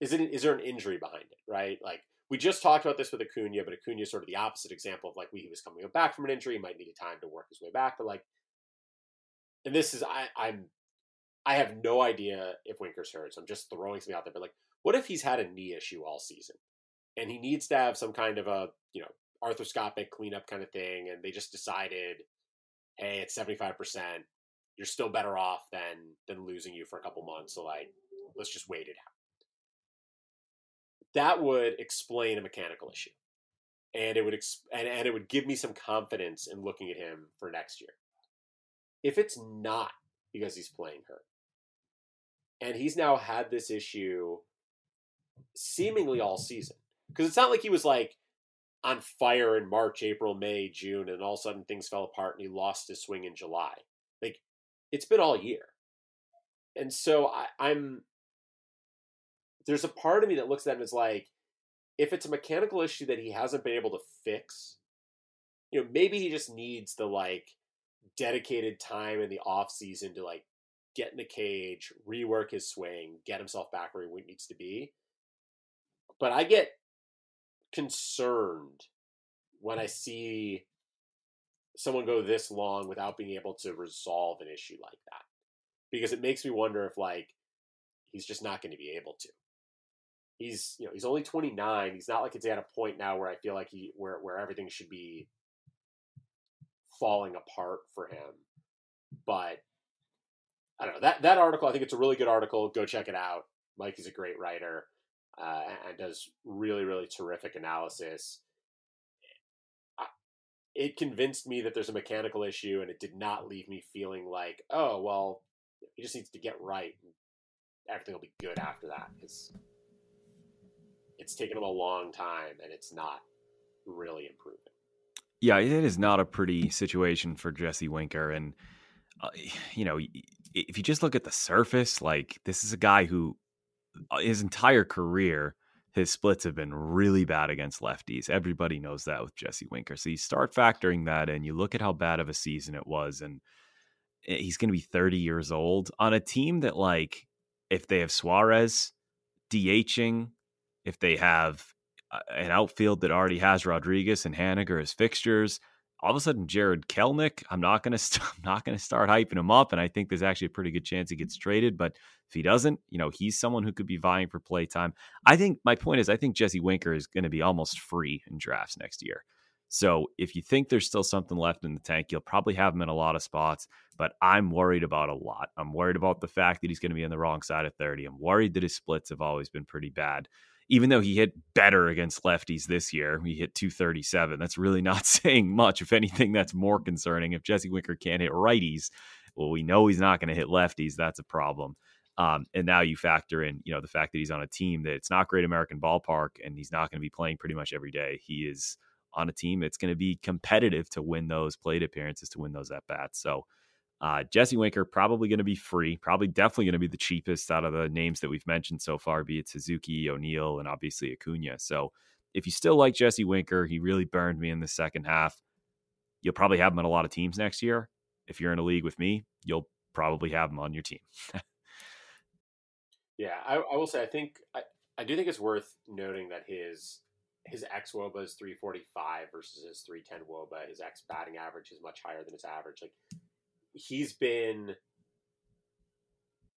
is there an injury behind it, right? Like, we just talked about this with Acuña, but Acuña is sort of the opposite example of, like, he was coming back from an injury. He might need a time to work his way back. But, like, and this is, I have no idea if Winker's hurt, so I'm just throwing something out there. But, like, what if he's had a knee issue all season? And he needs to have some kind of a, you know, arthroscopic cleanup kind of thing. And they just decided, hey, it's 75%. You're still better off than losing you for a couple months. So, like, let's just wait it out. That would explain a mechanical issue. And it would and it would give me some confidence in looking at him for next year. If it's not because he's playing hurt, and he's now had this issue seemingly all season. Because it's not like he was, like, on fire in March, April, May, June, and all of a sudden things fell apart and he lost his swing in July. Like, it's been all year. And so there's a part of me that looks at him as, like, if it's a mechanical issue that he hasn't been able to fix, you know, maybe he just needs the, like, dedicated time in the off season to, like, get in the cage, rework his swing, get himself back where he needs to be. But I get concerned when I see someone go this long without being able to resolve an issue like that, because it makes me wonder if, like, he's just not going to be able to. He's, you know, he's only 29. He's not like it's at a point now where I feel like where everything should be falling apart for him. But I don't know, that article, I think it's a really good article. Go check it out. Mike is a great writer. And does really, really terrific analysis. It convinced me that there's a mechanical issue, and it did not leave me feeling like, oh, well, he just needs to get right and everything will be good after that, because it's taken him a long time and it's not really improving. Yeah, it is not a pretty situation for Jesse Winker. And, you know, if you just look at the surface, like, this is a guy who his entire career, his splits have been really bad against lefties. Everybody knows that with Jesse Winker. So you start factoring that in. You look at how bad of a season it was, and he's going to be 30 years old on a team that, like, if they have Suarez DHing, if they have an outfield that already has Rodriguez and Haniger as fixtures, all of a sudden Jared Kelenic, I'm not going to start hyping him up. And I think there's actually a pretty good chance he gets traded, but if he doesn't, you know, he's someone who could be vying for play time. I think my point is, I think Jesse Winker is going to be almost free in drafts next year. So if you think there's still something left in the tank, you'll probably have him in a lot of spots, but I'm worried about a lot. I'm worried about the fact that he's going to be on the wrong side of 30. I'm worried that his splits have always been pretty bad. Even though he hit better against lefties this year, he hit 237. That's really not saying much. If anything, that's more concerning. If Jesse Winker can't hit righties, well, we know he's not going to hit lefties. That's a problem. And now you factor in, you know, the fact that he's on a team that it's not Great American Ballpark, and he's not going to be playing pretty much every day. He is on a team that's going to be competitive to win those plate appearances, to win those at-bats. So Jesse Winker probably going to be free, probably definitely going to be the cheapest out of the names that we've mentioned so far, be it Suzuki, O'Neill, and obviously Acuña. So if you still like Jesse Winker, he really burned me in the second half. You'll probably have him on a lot of teams next year. If you're in a league with me, you'll probably have him on your team. Yeah, I will say, I think, I do think it's worth noting that his ex-WOBA is 345 versus his 310 WOBA. His ex-batting average is much higher than his average. Like,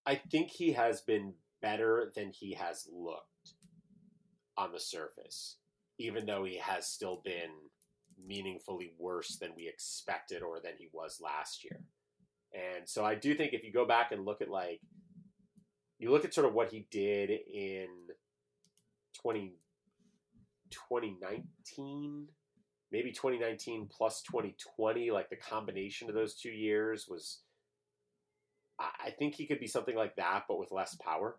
I think he has been better than he has looked on the surface, even though he has still been meaningfully worse than we expected or than he was last year. And so I do think if you go back and look at, like, you look at sort of what he did in 2019, maybe 2019 plus 2020, like the combination of those 2 years was, I think he could be something like that, but with less power.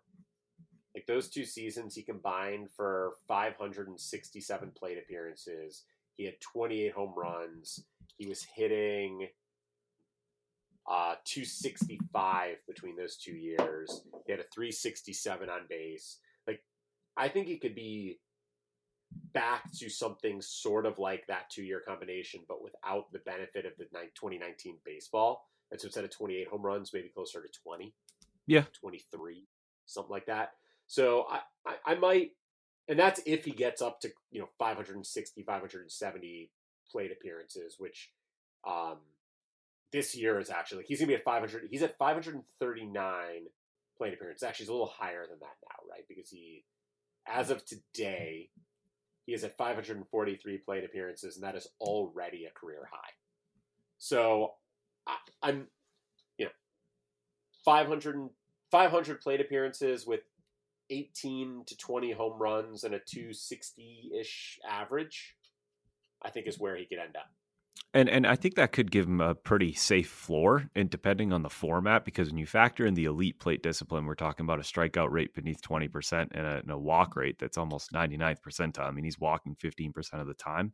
Like, those two seasons, he combined for 567 plate appearances. He had 28 home runs. He was hitting 265 between those 2 years. He had a 367 on base. Like, I think he could be back to something sort of like that two-year combination, but without the benefit of the 2019 baseball. And so instead of 28 home runs, maybe closer to 20, 23, something like that. So I might, and that's if he gets up to, you know, 560, 570 plate appearances, which this year is actually, like, he's going to be at 500. He's at 539 plate appearances. Actually, he's a little higher than that now, right? Because he, as of today, he is at 543 plate appearances, and that is already a career high. So I'm, you know, 500 plate appearances with 18 to 20 home runs and a 260-ish average, I think is where he could end up. And I think that could give him a pretty safe floor, and depending on the format, because when you factor in the elite plate discipline, we're talking about a strikeout rate beneath 20% and a walk rate that's almost 99th percentile. I mean, he's walking 15% of the time.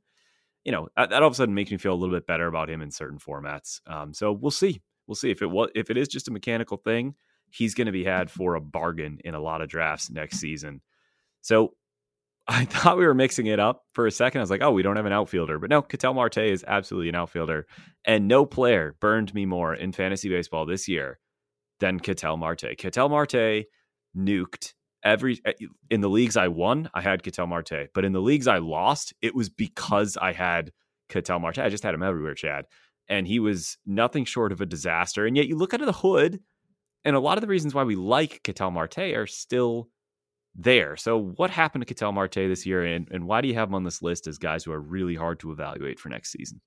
You know, that all of a sudden makes me feel a little bit better about him in certain formats. So we'll see. We'll see if it is just a mechanical thing. He's going to be had for a bargain in a lot of drafts next season. So I thought we were mixing it up for a second. I was like, oh, we don't have an outfielder. But no, Ketel Marte is absolutely an outfielder. And no player burned me more in fantasy baseball this year than Ketel Marte. Ketel Marte nuked in the leagues I won, I had Ketel Marte. But in the leagues I lost, it was because I had Ketel Marte. I just had him everywhere, Chad. And he was nothing short of a disaster. And yet you look under the hood, and a lot of the reasons why we like Ketel Marte are still there. So what happened to Ketel Marte this year, and why do you have him on this list as guys who are really hard to evaluate for next season?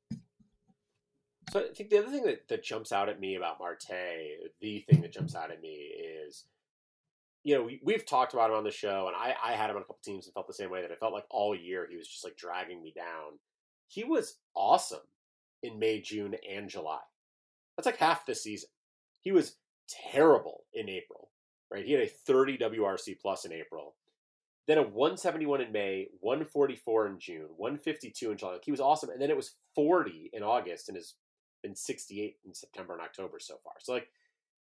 So I think the other thing that jumps out at me about Marte, the thing that jumps out at me is, you know, we've talked about him on the show, and I had him on a couple teams and felt the same way, that I felt like all year he was just like dragging me down. He was awesome in May, June, and July. That's like half the season. He was terrible in April. Right, he had a 30 WRC plus in April. Then a 171 in May, 144 in June, 152 in July. He was awesome. And then it was 40 in August and has been 68 in September and October so far. So, like,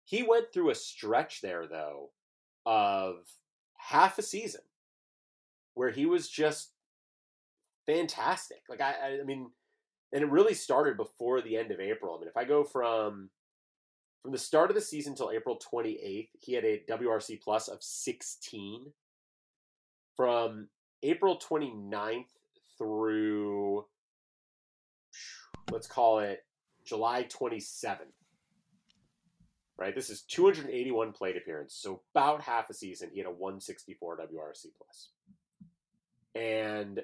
he went through a stretch there, though, of half a season where he was just fantastic. Like, I mean, and it really started before the end of April. I mean, if I go from the start of the season till April 28th, he had a WRC plus of 16. From April 29th through, let's call it July 27th, right? This is 281 plate appearances, so about half a season. He had a 164 WRC plus. And,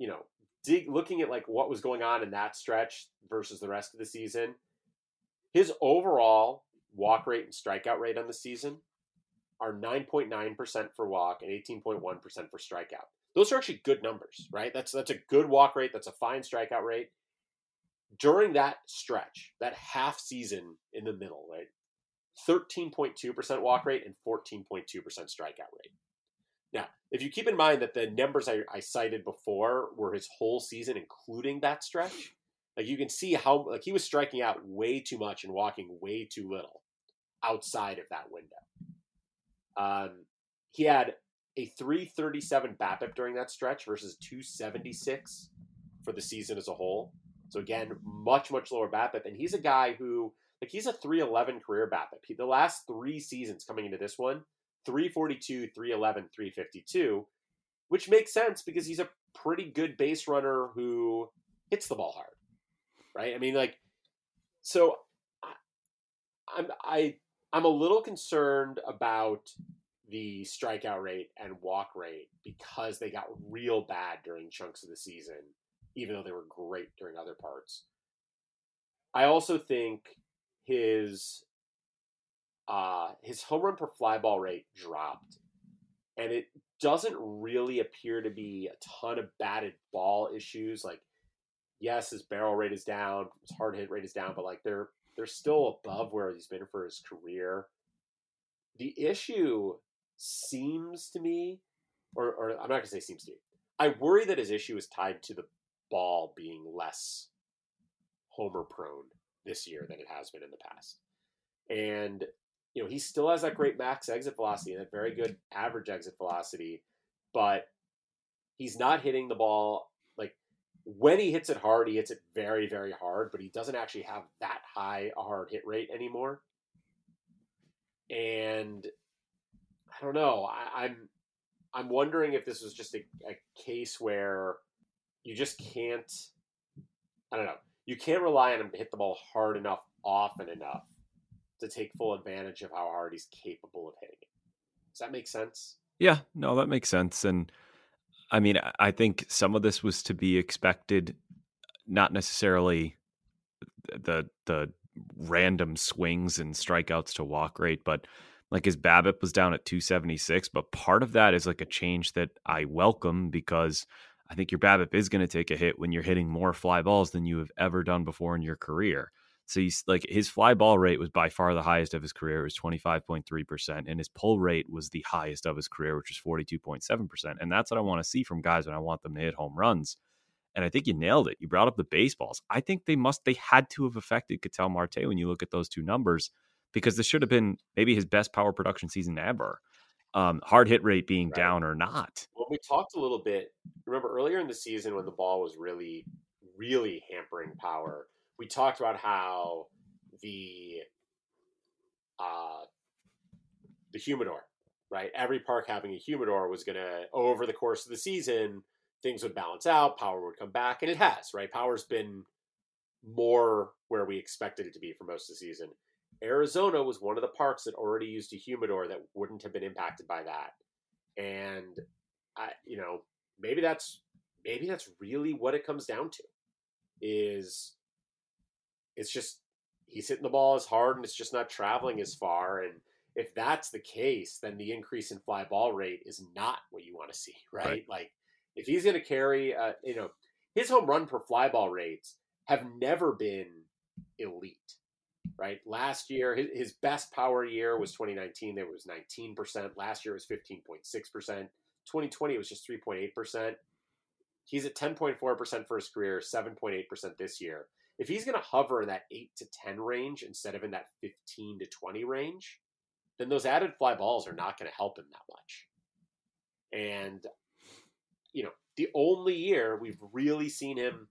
you know, looking at like what was going on in that stretch versus the rest of the season, his overall walk rate and strikeout rate on the season are 9.9% for walk and 18.1% for strikeout. Those are actually good numbers, right? That's a good walk rate. That's a fine strikeout rate. During that stretch, that half season in the middle, right? 13.2% walk rate and 14.2% strikeout rate. Now, if you keep in mind that the numbers I cited before were his whole season, including that stretch, like you can see how like he was striking out way too much and walking way too little outside of that window. He had a 337 BABIP during that stretch versus 276 for the season as a whole. So again, much, much lower BABIP. And he's a guy who, like, he's a 311 career BABIP. The last three seasons coming into this one, 342, 311, 352, which makes sense because he's a pretty good base runner who hits the ball hard, right? I mean, like, so I'm a little concerned about the strikeout rate and walk rate because they got real bad during chunks of the season, even though they were great during other parts. I also think his home run per fly ball rate dropped, and it doesn't really appear to be a ton of batted ball issues. Like, yes, his barrel rate is down, his hard hit rate is down, but like they're still above where he's been for his career. The issue seems to me, or I'm not going to say seems to me, I worry that his issue is tied to the ball being less homer prone this year than it has been in the past. And, you know, he still has that great max exit velocity and that very good average exit velocity, but he's not hitting the ball. When he hits it hard, he hits it very, very hard, but he doesn't actually have that high a hard hit rate anymore. And I don't know. I'm wondering if this was just a case where you just can't, I don't know, you can't rely on him to hit the ball hard enough, often enough to take full advantage of how hard he's capable of hitting it. Does that make sense? Yeah, no, that makes sense. And I mean, I think some of this was to be expected, not necessarily the random swings and strikeouts to walk rate, but like his BABIP was down at 276. But part of that is like a change that I welcome because I think your BABIP is going to take a hit when you're hitting more fly balls than you have ever done before in your career. So he's like, his fly ball rate was by far the highest of his career. It was 25.3%. And his pull rate was the highest of his career, which was 42.7%. And that's what I want to see from guys when I want them to hit home runs. And I think you nailed it. You brought up the baseballs. I think they had to have affected Ketel Marte when you look at those two numbers, because this should have been maybe his best power production season ever. Hard hit rate being down or not. Well, we talked a little bit, remember earlier in the season when the ball was really, really hampering power, we talked about how the humidor, right? Every park having a humidor was going to, over the course of the season, things would balance out, power would come back, and it has, right? Power's been more where we expected it to be for most of the season. Arizona was one of the parks that already used a humidor that wouldn't have been impacted by that. And, maybe that's really what it comes down to is... It's just he's hitting the ball as hard and it's just not traveling as far. And if that's the case, then the increase in fly ball rate is not what you want to see, right? Like if he's going to carry, his home run per fly ball rates have never been elite, right? Last year, his best power year was 2019. There was 19%. Last year it was 15.6%. 2020, it was just 3.8%. He's at 10.4% for his career, 7.8% this year. If he's going to hover in that 8 to 10 range instead of in that 15 to 20 range, then those added fly balls are not going to help him that much. And, you know, the only year we've really seen him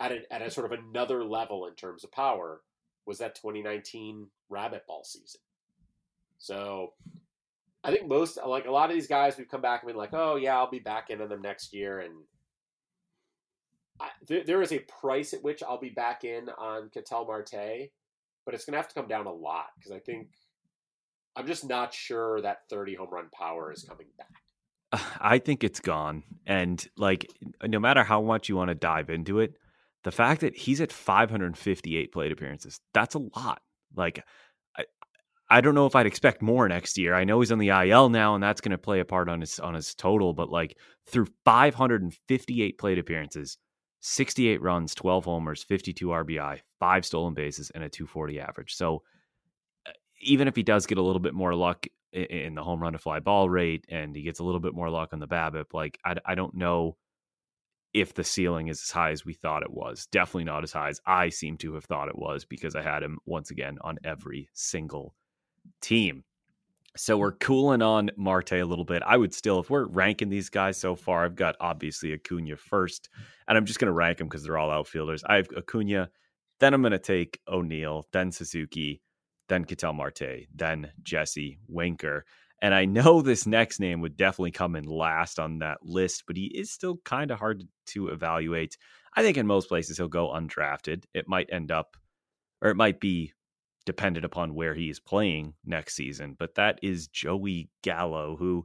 at a sort of another level in terms of power was that 2019 rabbit ball season. So I think most, like a lot of these guys, we've come back and been like, oh yeah, I'll be back in on them next year. And there is a price at which I'll be back in on Ketel Marte, but it's going to have to come down a lot because I think I'm just not sure that 30 home run power is coming back. I think it's gone. And like, no matter how much you want to dive into it, the fact that he's at 558 plate appearances, that's a lot. Like, I don't know if I'd expect more next year. I know he's on the IL now, and that's going to play a part on his total. But like through 558 plate appearances, 68 runs, 12 homers, 52 RBI, 5 stolen bases, and a 240 average. So even if he does get a little bit more luck in the home run to fly ball rate, and he gets a little bit more luck on the BABIP, like I don't know if the ceiling is as high as we thought it was. Definitely not as high as I seem to have thought it was, because I had him once again on every single team. So we're cooling on Marte a little bit. I would still, if we're ranking these guys so far, I've got obviously Acuna first, and I'm just going to rank them because they're all outfielders. I have Acuna, then I'm going to take O'Neill, then Suzuki, then Ketel Marte, then Jesse Winker. And I know this next name would definitely come in last on that list, but he is still kind of hard to evaluate. I think in most places he'll go undrafted. It might end up, or it might be dependent upon where he is playing next season. But that is Joey Gallo, who,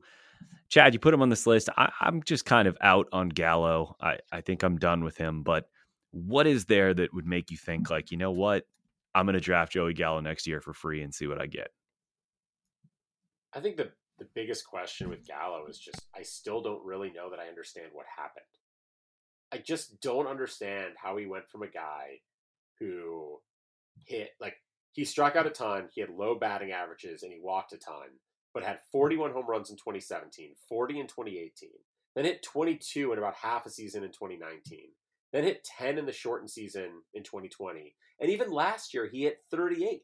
Chad, you put him on this list. I'm just kind of out on Gallo. I think I'm done with him. But what is there that would make you think, like, you know what? I'm going to draft Joey Gallo next year for free and see what I get? I think the biggest question with Gallo is just, I still don't really know that I understand what happened. I just don't understand how he went from a guy who hit, like, he struck out a ton, he had low batting averages, and he walked a ton, but had 41 home runs in 2017, 40 in 2018, then hit 22 in about half a season in 2019, then hit 10 in the shortened season in 2020, and even last year he hit 38.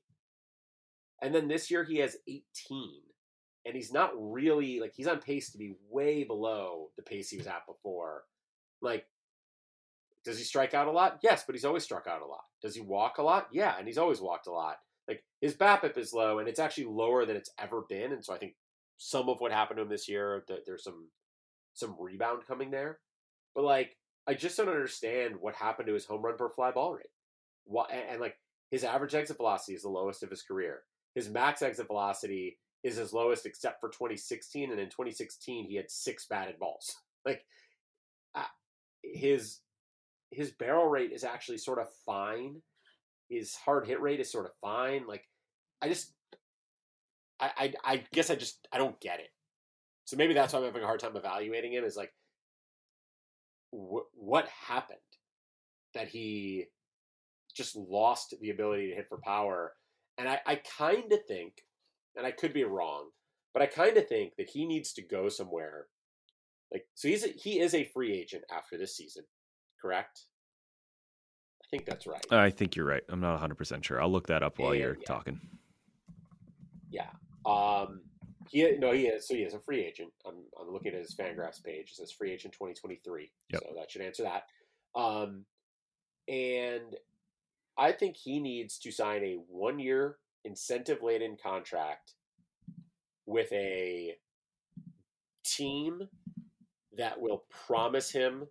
And then this year he has 18, and he's not really, like, he's on pace to be way below the pace he was at before. Like, does he strike out a lot? Yes, but he's always struck out a lot. Does he walk a lot? Yeah, and he's always walked a lot. Like, his BABIP is low, and it's actually lower than it's ever been. And so I think some of what happened to him this year, there's some rebound coming there. But, like, I just don't understand what happened to his home run per fly ball rate. And like, his average exit velocity is the lowest of his career. His max exit velocity is his lowest except for 2016, and in 2016 he had 6 batted balls. Like, his barrel rate is actually sort of fine. His hard hit rate is sort of fine. Like, I guess I don't get it. So maybe that's why I'm having a hard time evaluating him, is like, what happened that he just lost the ability to hit for power. And I kind of think, and I could be wrong, but I kind of think that he needs to go somewhere. Like, so he is a free agent after this season, correct? I think that's right. I think you're right. I'm not 100% sure. I'll look that up while you're talking. Yeah. He is. So he is a free agent. I'm looking at his Fangraphs page. It says free agent 2023. Yep. So that should answer that. And I think he needs to sign a 1-year incentive-laden contract with a team that will promise him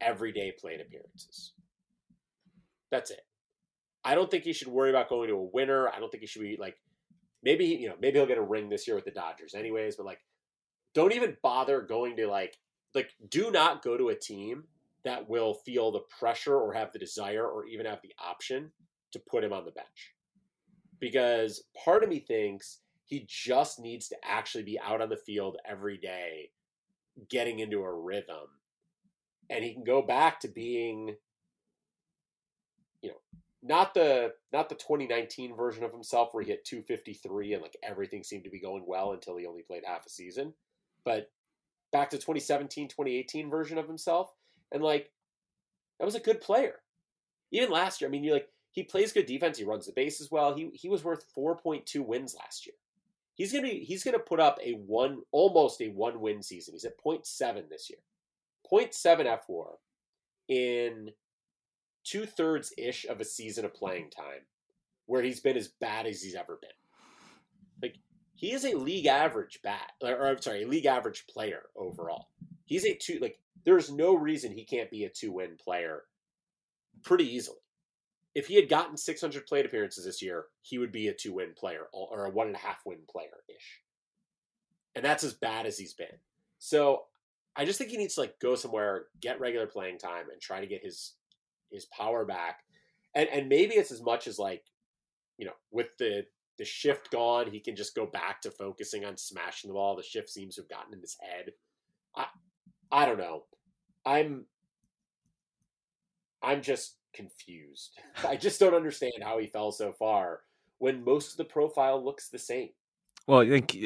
everyday plate appearances. That's it. I don't think he should worry about going to a winner. I don't think he should be like, maybe he'll get a ring this year with the Dodgers anyways, but like, don't even bother going to like do not go to a team that will feel the pressure or have the desire or even have the option to put him on the bench. Because part of me thinks he just needs to actually be out on the field every day, getting into a rhythm. And he can go back to being, you know, not the 2019 version of himself where he hit 253 and like everything seemed to be going well until he only played half a season. But back to 2017, 2018 version of himself. And like, that was a good player. Even last year, I mean, you're like, he plays good defense. He runs the bases well. He was worth 4.2 wins last year. He's gonna put up almost a one win season. He's at 0.7 this year, 0.7 FWAR in 2/3 ish of a season of playing time, where he's been as bad as he's ever been. Like, he is a league average league average player overall. He's a two. Like, there's no reason he can't be a 2-win player pretty easily. If he had gotten 600 plate appearances this year, he would be a 2-win player or a 1.5-win player-ish. And that's as bad as he's been. So I just think he needs to like go somewhere, get regular playing time, and try to get his power back. And maybe it's as much as like, you know, with the shift gone, he can just go back to focusing on smashing the ball. The shift seems to have gotten in his head. I don't know. I'm just confused. I just don't understand how he fell so far when most of the profile looks the same. Well, I think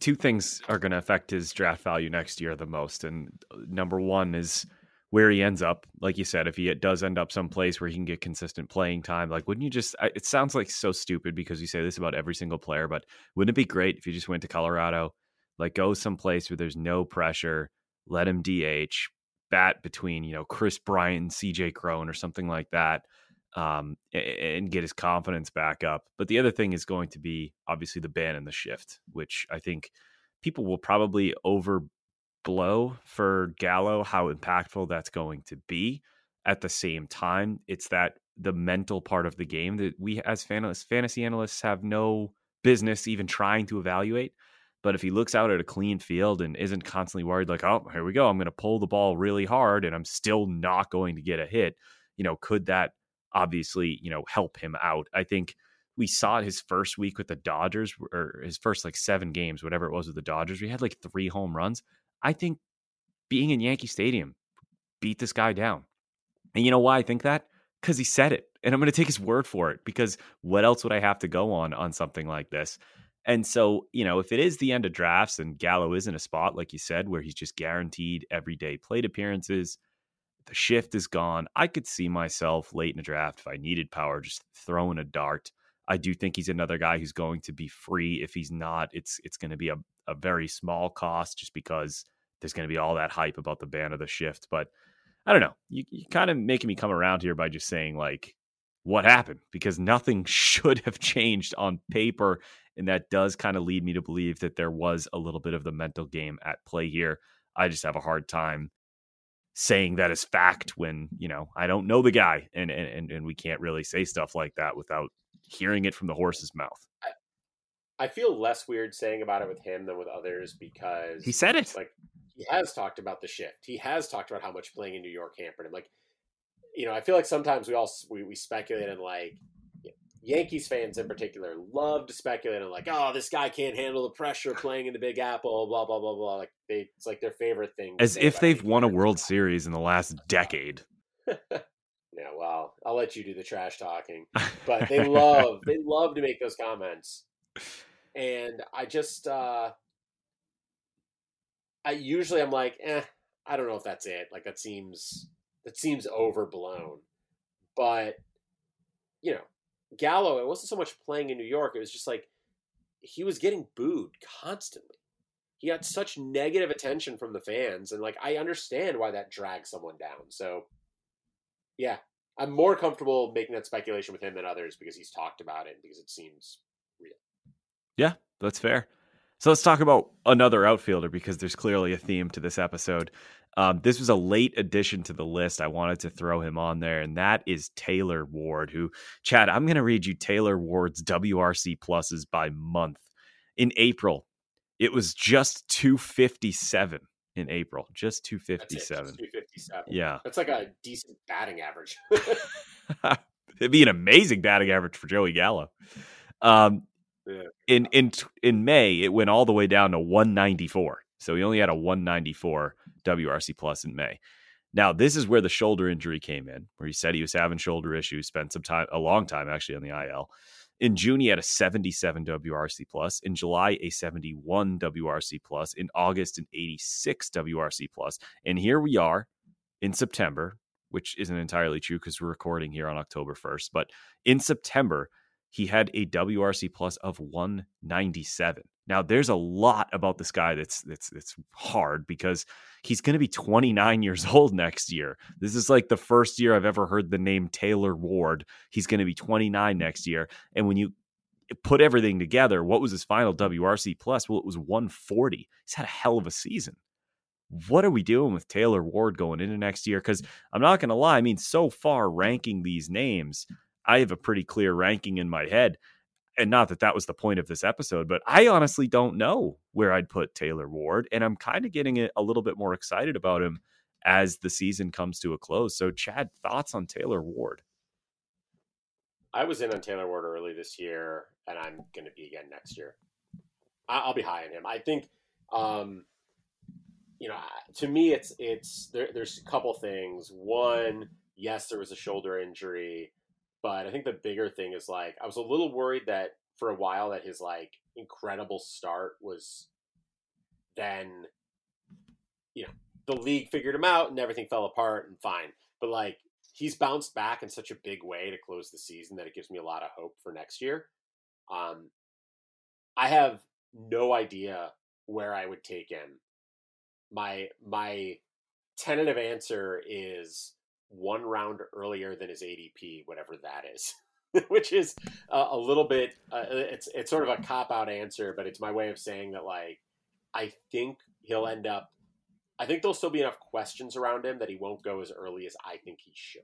two things are going to affect his draft value next year the most. And number one is where he ends up. Like you said, if he does end up someplace where he can get consistent playing time, like wouldn't you just, it sounds like so stupid because you say this about every single player, but wouldn't it be great if you just went to Colorado, like go someplace where there's no pressure, let him DH, bat between, you know, Chris Bryant and CJ Crone or something like that, and get his confidence back up. But the other thing is going to be obviously the ban and the shift, which I think people will probably overblow for Gallo, how impactful that's going to be. At the same time, it's that the mental part of the game that we as fantasy analysts have no business even trying to evaluate. But if he looks out at a clean field and isn't constantly worried, like, oh, here we go, I'm going to pull the ball really hard and I'm still not going to get a hit, you know, could that obviously, you know, help him out? I think we saw it his first week with the Dodgers, or his first like 7 games, whatever it was with the Dodgers, we had like 3 home runs. I think being in Yankee Stadium beat this guy down. And you know why I think that? Because he said it. And I'm going to take his word for it, because what else would I have to go on something like this? And so, you know, if it is the end of drafts and Gallo is in a spot, like you said, where he's just guaranteed everyday plate appearances, the shift is gone. I could see myself late in a draft, if I needed power, just throwing a dart. I do think he's another guy who's going to be free. If he's not, it's going to be a very small cost, just because there's going to be all that hype about the ban of the shift. But I don't know. You're kind of making me come around here by just saying, like, what happened? Because nothing should have changed on paper. And that does kind of lead me to believe that there was a little bit of the mental game at play here. I just have a hard time saying that as fact when, you know, I don't know the guy, and we can't really say stuff like that without hearing it from the horse's mouth. I feel less weird saying about it with him than with others, because he said it. Like, he has talked about the shift. He has talked about how much playing in New York hampered him. Like, you know, I feel like sometimes we speculate and like, Yankees fans in particular love to speculate on like, oh, this guy can't handle the pressure playing in the Big Apple, blah, blah, blah, blah. Like it's like their favorite thing. As if they've won a World Series in the last decade. Yeah, well, I'll let you do the trash talking, but they love to make those comments. And I just, I'm like, I don't know if that's it. Like that seems overblown, but you know, Gallo, it wasn't so much playing in New York. It was just like he was getting booed constantly. He got such negative attention from the fans. And like, I understand why that drags someone down. So yeah, I'm more comfortable making that speculation with him than others because he's talked about it, because it seems real. Yeah, that's fair. So let's talk about another outfielder, because there's clearly a theme to this episode. This was a late addition to the list. I wanted to throw him on there, and that is Taylor Ward, who, Chad, I'm going to read you Taylor Ward's WRC pluses by month. In April, it was just 257 in April, just 257. That's it, just 257. Yeah. That's like a decent batting average. It'd be an amazing batting average for Joey Gallo. Yeah. In May, it went all the way down to 194. So he only had a 194 WRC plus in May. Now, this is where the shoulder injury came in, where he said he was having shoulder issues, spent some time, a long time actually, on the IL. In June, he had a 77 WRC plus. In July, a 71 WRC plus. In August, an 86 WRC plus. And here we are in September, which isn't entirely true because we're recording here on October 1st. But in September, he had a WRC plus of 197. Now, there's a lot about this guy that's hard because he's going to be 29 years old next year. This is like the first year I've ever heard the name Taylor Ward. He's going to be 29 next year. And when you put everything together, what was his final WRC plus? Well, it was 140. He's had a hell of a season. What are we doing with Taylor Ward going into next year? Because I'm not going to lie. I mean, so far ranking these names, I have a pretty clear ranking in my head. And not that that was the point of this episode, but I honestly don't know where I'd put Taylor Ward. And I'm kind of getting a little bit more excited about him as the season comes to a close. So, Chad, thoughts on Taylor Ward? I was in on Taylor Ward early this year, and I'm going to be again next year. I'll be high on him. I think, to me, it's there's a couple things. One, yes, there was a shoulder injury. But I think the bigger thing is, like, I was a little worried that for a while that his, like, incredible start was then, the league figured him out and everything fell apart and fine. But, like, he's bounced back in such a big way to close the season that it gives me a lot of hope for next year. I have no idea where I would take him. My tentative answer is one round earlier than his ADP, whatever that is, which is a little bit, it's sort of a cop-out answer, but it's my way of saying that, like, I think he'll end up, I think there'll still be enough questions around him that he won't go as early as I think he should.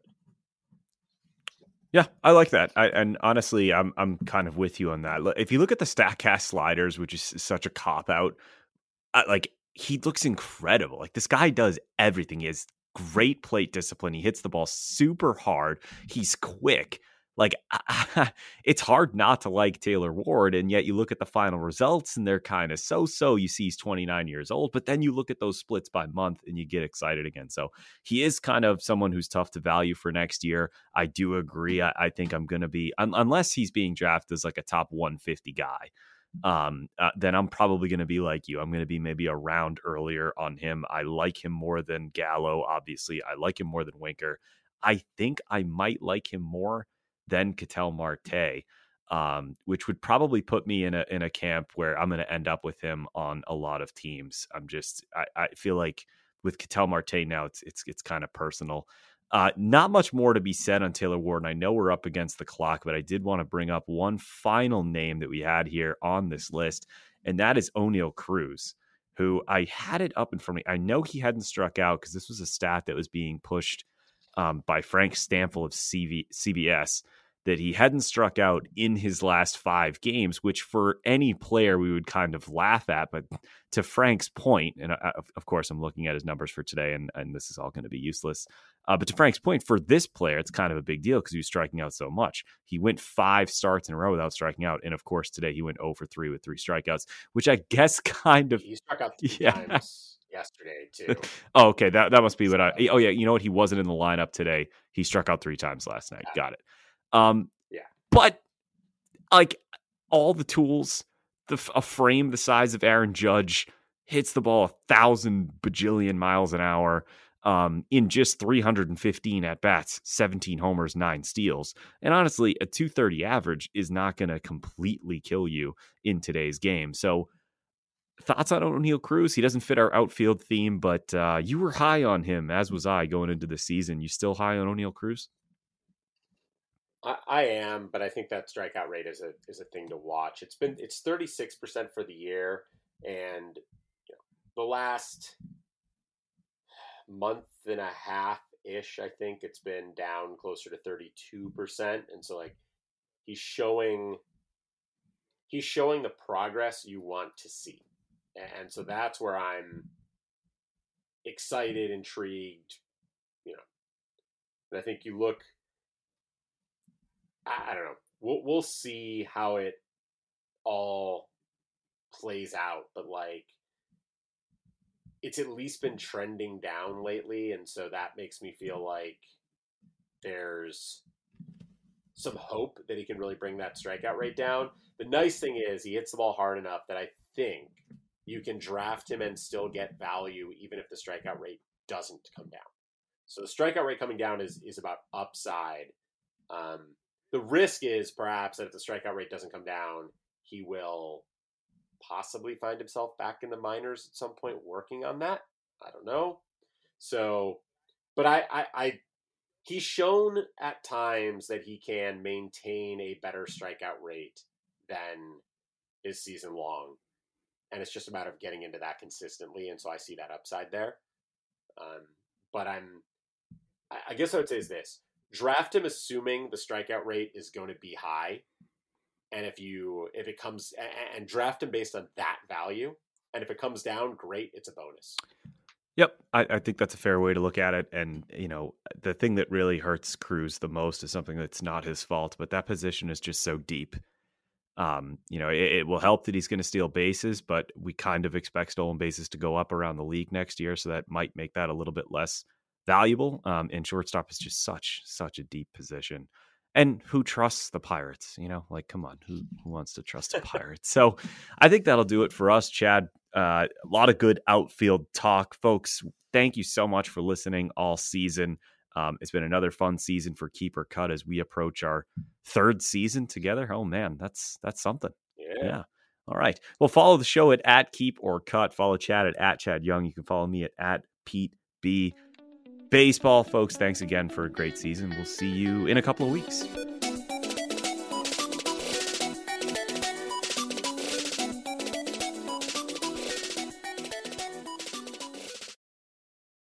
Yeah, I like that. And honestly, I'm kind of with you on that. If you look at the Statcast sliders, which is such a cop-out, he looks incredible. Like, this guy does everything. He has great plate discipline. He hits the ball super hard. He's quick. Like, it's hard not to like Taylor Ward. And yet you look at the final results and they're kind of so. You see he's 29 years old, but then you look at those splits by month and you get excited again. So he is kind of someone who's tough to value for next year. I do agree. I think I'm going to be, unless he's being drafted as like a top 150 guy, then I'm probably going to be like you. I'm going to be maybe a round earlier on him. I like him more than Gallo, obviously. I like him more than Winker. I think I might like him more than Ketel Marte, which would probably put me in a camp where I'm going to end up with him on a lot of teams. I feel like with Ketel Marte now, it's kind of personal. Not much more to be said on Taylor Ward. And I know we're up against the clock, but I did want to bring up one final name that we had here on this list, and that is Oneil Cruz, who I had it up in front of me. I know he hadn't struck out because this was a stat that was being pushed by Frank Stample of CBS, that he hadn't struck out in his last 5 games, which for any player we would kind of laugh at. But to Frank's point, and of course I'm looking at his numbers for today, and this is all going to be useless. But to Frank's point, for this player, it's kind of a big deal because he was striking out so much. He went 5 starts in a row without striking out. And of course, today he went 0 for 3 with 3 strikeouts, which I guess kind of... He struck out 3 times yesterday, too. Oh, okay. That must be what I... Oh, yeah. You know what? He wasn't in the lineup today. He struck out 3 times last night. Yeah. Got it. Yeah. But, like, all the tools, a frame the size of Aaron Judge, hits the ball 1,000 bajillion miles an hour, in just 315 at-bats, 17 homers, 9 steals. And honestly, a 230 average is not going to completely kill you in today's game. So thoughts on Oneil Cruz? He doesn't fit our outfield theme, but you were high on him, as was I, going into the season. You still high on Oneil Cruz? I am, but I think that strikeout rate is a thing to watch. It's 36% for the year, and the last month and a half ish, I think it's been down closer to 32%. And so, like, he's showing the progress you want to see. And so that's where I'm excited, intrigued, and I think you look, I don't know, we'll see how it all plays out, but, like, it's at least been trending down lately. And so that makes me feel like there's some hope that he can really bring that strikeout rate down. The nice thing is he hits the ball hard enough that I think you can draft him and still get value even if the strikeout rate doesn't come down. So the strikeout rate coming down is about upside. The risk is perhaps that if the strikeout rate doesn't come down, he will possibly find himself back in the minors at some point working on that. I don't know. So, but I he's shown at times that he can maintain a better strikeout rate than his season long. And it's just a matter of getting into that consistently. And so I see that upside there. But I guess what I would say is this. Draft him assuming the strikeout rate is going to be high. And if it comes and draft him based on that value. And if it comes down, great. It's a bonus. Yep. I think that's a fair way to look at it. And, you know, the thing that really hurts Cruz the most is something that's not his fault, but that position is just so deep. You know, it will help that he's going to steal bases, but we kind of expect stolen bases to go up around the league next year. So that might make that a little bit less valuable. And shortstop is just such a deep position. And who trusts the Pirates? You know, like, come on, who wants to trust the Pirates? So I think that'll do it for us, Chad. A lot of good outfield talk, folks. Thank you so much for listening all season. It's been another fun season for Keep or Cut as we approach our third season together. Oh man, that's something. Yeah. All right. Well, follow the show at Keep or Cut. Follow Chad at Chad Young. You can follow me at Pete B. Baseball, folks. Thanks again for a great season. We'll see you in a couple of weeks.